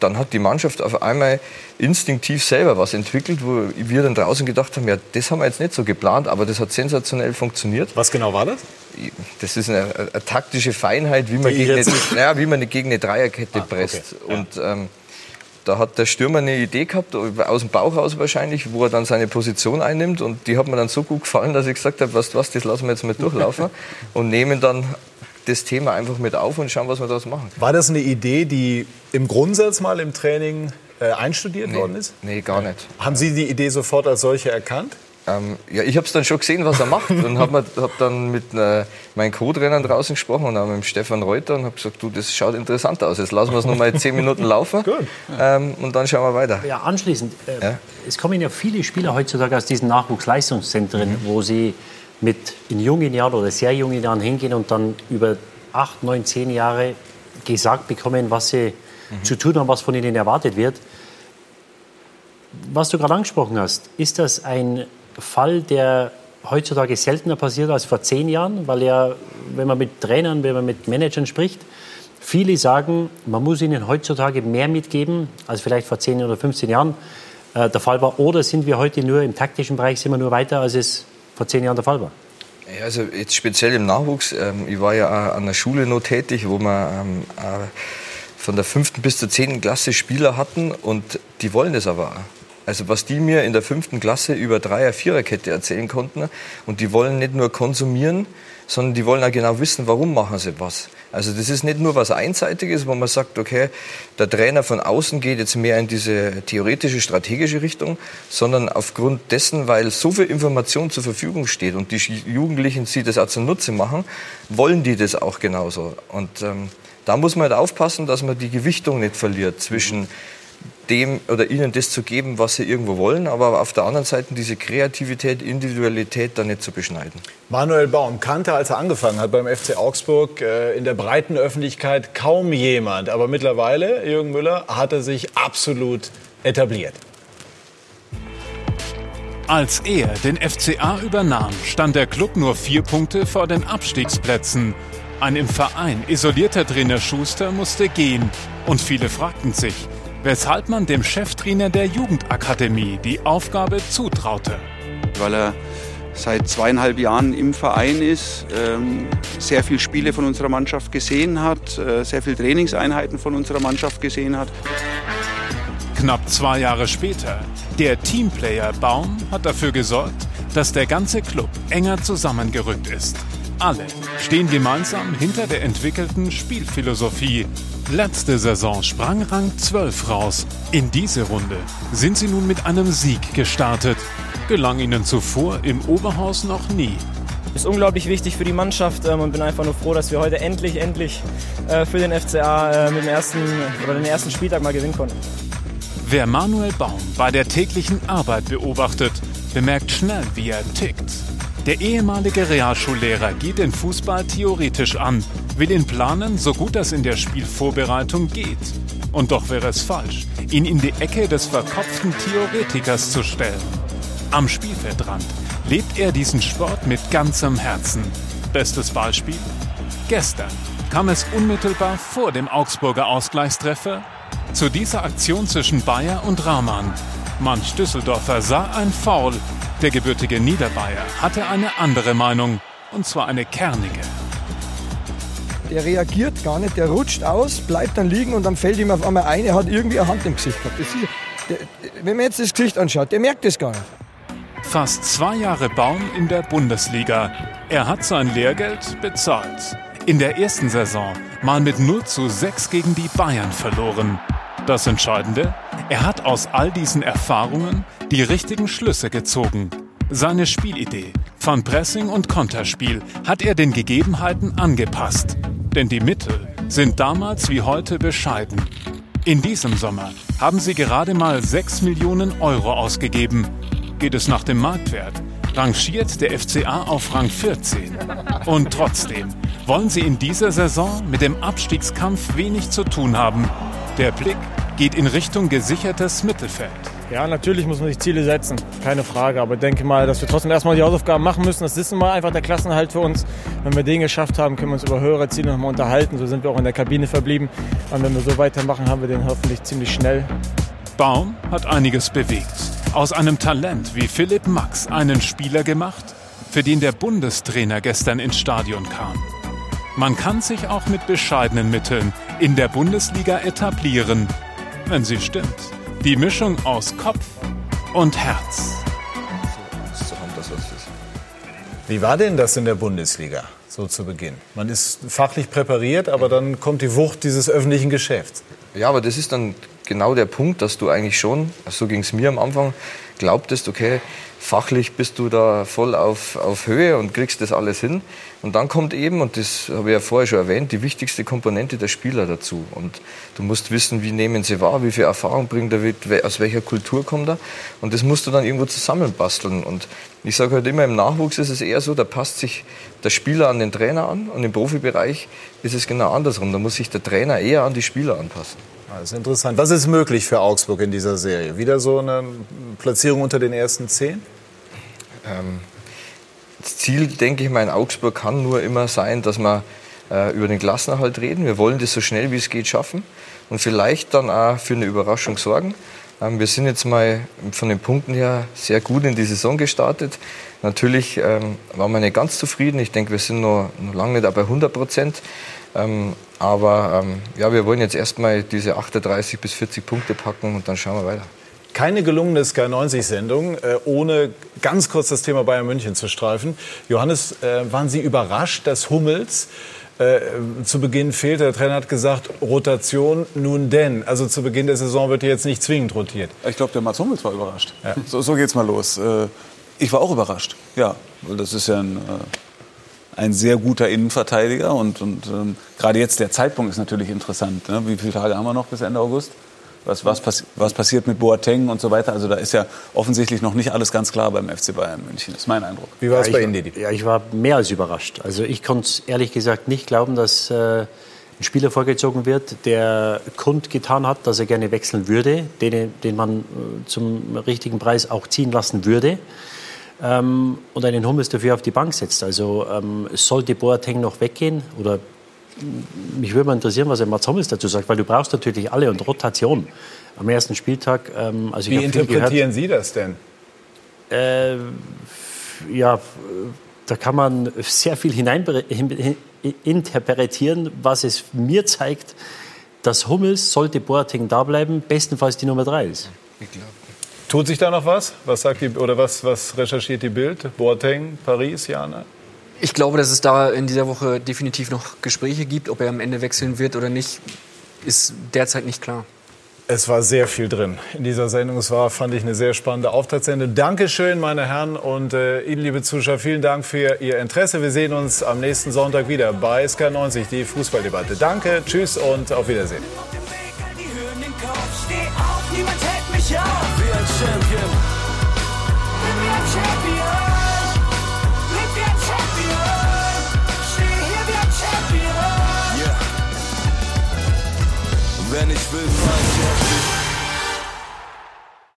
dann hat die Mannschaft auf einmal instinktiv selber was entwickelt, wo wir dann draußen gedacht haben, ja, das haben wir jetzt nicht so geplant, aber das hat sensationell funktioniert. Was genau war das? Das ist eine taktische Feinheit, wie man gegen eine Dreierkette presst. Okay. Und da hat der Stürmer eine Idee gehabt, aus dem Bauch raus wahrscheinlich, wo er dann seine Position einnimmt. Und die hat mir dann so gut gefallen, dass ich gesagt habe, weißt du was, das lassen wir jetzt mal durchlaufen und nehmen dann das Thema einfach mit auf und schauen, was wir daraus machen. War das eine Idee, die im Grundsatz mal im Training einstudiert worden ist? Nee, gar nicht. Haben Sie die Idee sofort als solche erkannt? Ja, ich habe es dann schon gesehen, was er macht. Und hab dann mit meinen Co-Trainern draußen gesprochen und auch mit dem Stefan Reuter und habe gesagt, du, das schaut interessant aus. Jetzt lassen wir es noch mal 10 Minuten laufen und dann schauen wir weiter. Ja, anschließend. Es kommen ja viele Spieler heutzutage aus diesen Nachwuchsleistungszentren, wo sie mit in jungen Jahren oder sehr jungen Jahren hingehen und dann über 8, 9, 10 Jahre gesagt bekommen, was sie zu tun haben, was von ihnen erwartet wird. Was du gerade angesprochen hast, ist das ein Fall, der heutzutage seltener passiert als vor 10 Jahren? Weil ja, wenn man mit Trainern, wenn man mit Managern spricht, viele sagen, man muss ihnen heutzutage mehr mitgeben als vielleicht vor 10 oder 15 Jahren der Fall war. Oder sind wir heute nur im taktischen Bereich, sind wir nur weiter, als es vor 10 Jahren der Fall war? Ja, also jetzt speziell im Nachwuchs. Ich war ja auch an der Schule noch tätig, wo man von der 5. bis zur 10. Klasse Spieler hatten und die wollen das aber auch. Also was die mir in der 5. Klasse über 3er-4er-Kette erzählen konnten, und die wollen nicht nur konsumieren, sondern die wollen auch genau wissen, warum machen sie was. Also das ist nicht nur was Einseitiges, wo man sagt, okay, der Trainer von außen geht jetzt mehr in diese theoretische, strategische Richtung, sondern aufgrund dessen, weil so viel Information zur Verfügung steht und die Jugendlichen sie das auch zunutze machen, wollen die das auch genauso. Und da muss man halt aufpassen, dass man die Gewichtung nicht verliert zwischen dem oder ihnen das zu geben, was sie irgendwo wollen, aber auf der anderen Seite diese Kreativität, Individualität dann nicht zu beschneiden. Manuel Baum kannte, als er angefangen hat beim FC Augsburg, in der breiten Öffentlichkeit kaum jemand. Aber mittlerweile, Jürgen Müller, hat er sich absolut etabliert. Als er den FCA übernahm, stand der Club nur 4 Punkte vor den Abstiegsplätzen. Ein im Verein isolierter Trainer Schuster musste gehen. Und viele fragten sich, weshalb man dem Cheftrainer der Jugendakademie die Aufgabe zutraute. Weil er seit 2,5 Jahren im Verein ist, sehr viele Spiele von unserer Mannschaft gesehen hat, sehr viele Trainingseinheiten von unserer Mannschaft gesehen hat. Knapp 2 Jahre später, der Teamplayer Baum hat dafür gesorgt, dass der ganze Club enger zusammengerückt ist. Alle stehen gemeinsam hinter der entwickelten Spielphilosophie. Letzte Saison sprang Rang 12 raus. In diese Runde sind sie nun mit einem Sieg gestartet. Gelang ihnen zuvor im Oberhaus noch nie. Ist unglaublich wichtig für die Mannschaft und bin einfach nur froh, dass wir heute endlich für den FCA mit den ersten Spieltag mal gewinnen konnten. Wer Manuel Baum bei der täglichen Arbeit beobachtet, bemerkt schnell, wie er tickt. Der ehemalige Realschullehrer geht den Fußball theoretisch an, will ihn planen, so gut das in der Spielvorbereitung geht. Und doch wäre es falsch, ihn in die Ecke des verkopften Theoretikers zu stellen. Am Spielfeldrand lebt er diesen Sport mit ganzem Herzen. Bestes Beispiel? Gestern kam es unmittelbar vor dem Augsburger Ausgleichstreffer zu dieser Aktion zwischen Bayer und Rahmann. Manch Düsseldorfer sah ein Foul. Der gebürtige Niederbayer hatte eine andere Meinung, und zwar eine kernige. Der reagiert gar nicht, der rutscht aus, bleibt dann liegen und dann fällt ihm auf einmal ein, er hat irgendwie eine Hand im Gesicht gehabt. Wenn man jetzt das Gesicht anschaut, der merkt das gar nicht. Fast 2 Jahre Baum in der Bundesliga. Er hat sein Lehrgeld bezahlt. In der ersten Saison mal mit 0:6 gegen die Bayern verloren. Das Entscheidende, er hat aus all diesen Erfahrungen die richtigen Schlüsse gezogen. Seine Spielidee von Pressing und Konterspiel hat er den Gegebenheiten angepasst. Denn die Mittel sind damals wie heute bescheiden. In diesem Sommer haben sie gerade mal 6 Millionen € ausgegeben. Geht es nach dem Marktwert, rangiert der FCA auf Rang 14. Und trotzdem wollen sie in dieser Saison mit dem Abstiegskampf wenig zu tun haben. Der Blick geht in Richtung gesichertes Mittelfeld. Ja, natürlich muss man sich Ziele setzen, keine Frage. Aber ich denke mal, dass wir trotzdem erstmal die Hausaufgaben machen müssen. Das ist mal einfach der Klassenhalt für uns. Wenn wir den geschafft haben, können wir uns über höhere Ziele nochmal unterhalten. So sind wir auch in der Kabine verblieben. Und wenn wir so weitermachen, haben wir den hoffentlich ziemlich schnell. Baum hat einiges bewegt. Aus einem Talent wie Philipp Max einen Spieler gemacht, für den der Bundestrainer gestern ins Stadion kam. Man kann sich auch mit bescheidenen Mitteln in der Bundesliga etablieren, wenn sie stimmt. Die Mischung aus Kopf und Herz. Wie war denn das in der Bundesliga, so zu Beginn? Man ist fachlich präpariert, aber dann kommt die Wucht dieses öffentlichen Geschäfts. Ja, aber das ist dann genau der Punkt, dass du eigentlich schon, so ging es mir am Anfang, glaubtest, okay, fachlich bist du da voll auf Höhe und kriegst das alles hin. Und dann kommt eben, und das habe ich ja vorher schon erwähnt, die wichtigste Komponente der Spieler dazu. Und du musst wissen, wie nehmen sie wahr, wie viel Erfahrung bringt er mit, aus welcher Kultur kommt er. Und das musst du dann irgendwo zusammenbasteln. Und ich sage halt immer, im Nachwuchs ist es eher so, da passt sich der Spieler an den Trainer an. Und im Profibereich ist es genau andersrum. Da muss sich der Trainer eher an die Spieler anpassen. Das ist interessant. Was ist möglich für Augsburg in dieser Serie? Wieder so eine Platzierung unter den ersten 10? Das Ziel, denke ich mal, in Augsburg kann nur immer sein, dass wir über den Klassenerhalt reden. Wir wollen das so schnell wie es geht schaffen und vielleicht dann auch für eine Überraschung sorgen. Wir sind jetzt mal von den Punkten her sehr gut in die Saison gestartet. Natürlich waren wir nicht ganz zufrieden. Ich denke, wir sind noch lange nicht bei 100%. Aber wir wollen jetzt erstmal diese 38 bis 40 Punkte packen und dann schauen wir weiter. Keine gelungene Sky 90-Sendung, ohne ganz kurz das Thema Bayern München zu streifen. Johannes, waren Sie überrascht, dass Hummels zu Beginn fehlte? Der Trainer hat gesagt, Rotation nun denn. Also zu Beginn der Saison wird jetzt nicht zwingend rotiert. Ich glaube, der Mats Hummels war überrascht. Ja. So geht's mal los. Ich war auch überrascht. Ja, weil das ist ja ein sehr guter Innenverteidiger. Und gerade jetzt der Zeitpunkt ist natürlich interessant. Ne? Wie viele Tage haben wir noch bis Ende August? Was passiert mit Boateng und so weiter? Also da ist ja offensichtlich noch nicht alles ganz klar beim FC Bayern München. Das ist mein Eindruck. Wie war es bei Ihnen, Didi? Ja, ich war mehr als überrascht. Also ich konnte es ehrlich gesagt nicht glauben, dass ein Spieler vorgezogen wird, der kundgetan hat, dass er gerne wechseln würde, den man zum richtigen Preis auch ziehen lassen würde. Und einen Hummels dafür auf die Bank setzt. Also sollte Boateng noch weggehen, oder mich würde mal interessieren, was der Mats Hummels dazu sagt, weil du brauchst natürlich alle und Rotation am ersten Spieltag. Also wie interpretieren Sie das denn? Da kann man sehr viel hineininterpretieren, was es mir zeigt, dass Hummels, sollte Boateng da bleiben, bestenfalls die Nummer 3 ist. Ich glaube. Tut sich da noch was? Was sagt die, oder was recherchiert die BILD? Boateng, Paris, Jana? Ich glaube, dass es in dieser Woche definitiv noch Gespräche gibt. Ob er am Ende wechseln wird oder nicht, ist derzeit nicht klar. Es war sehr viel drin in dieser Sendung. Es war, fand ich, eine sehr spannende Auftaktsendung. Dankeschön, meine Herren, und Ihnen, liebe Zuschauer, vielen Dank für Ihr Interesse. Wir sehen uns am nächsten Sonntag wieder bei SK90, die Fußballdebatte. Danke, tschüss und auf Wiedersehen. Champion.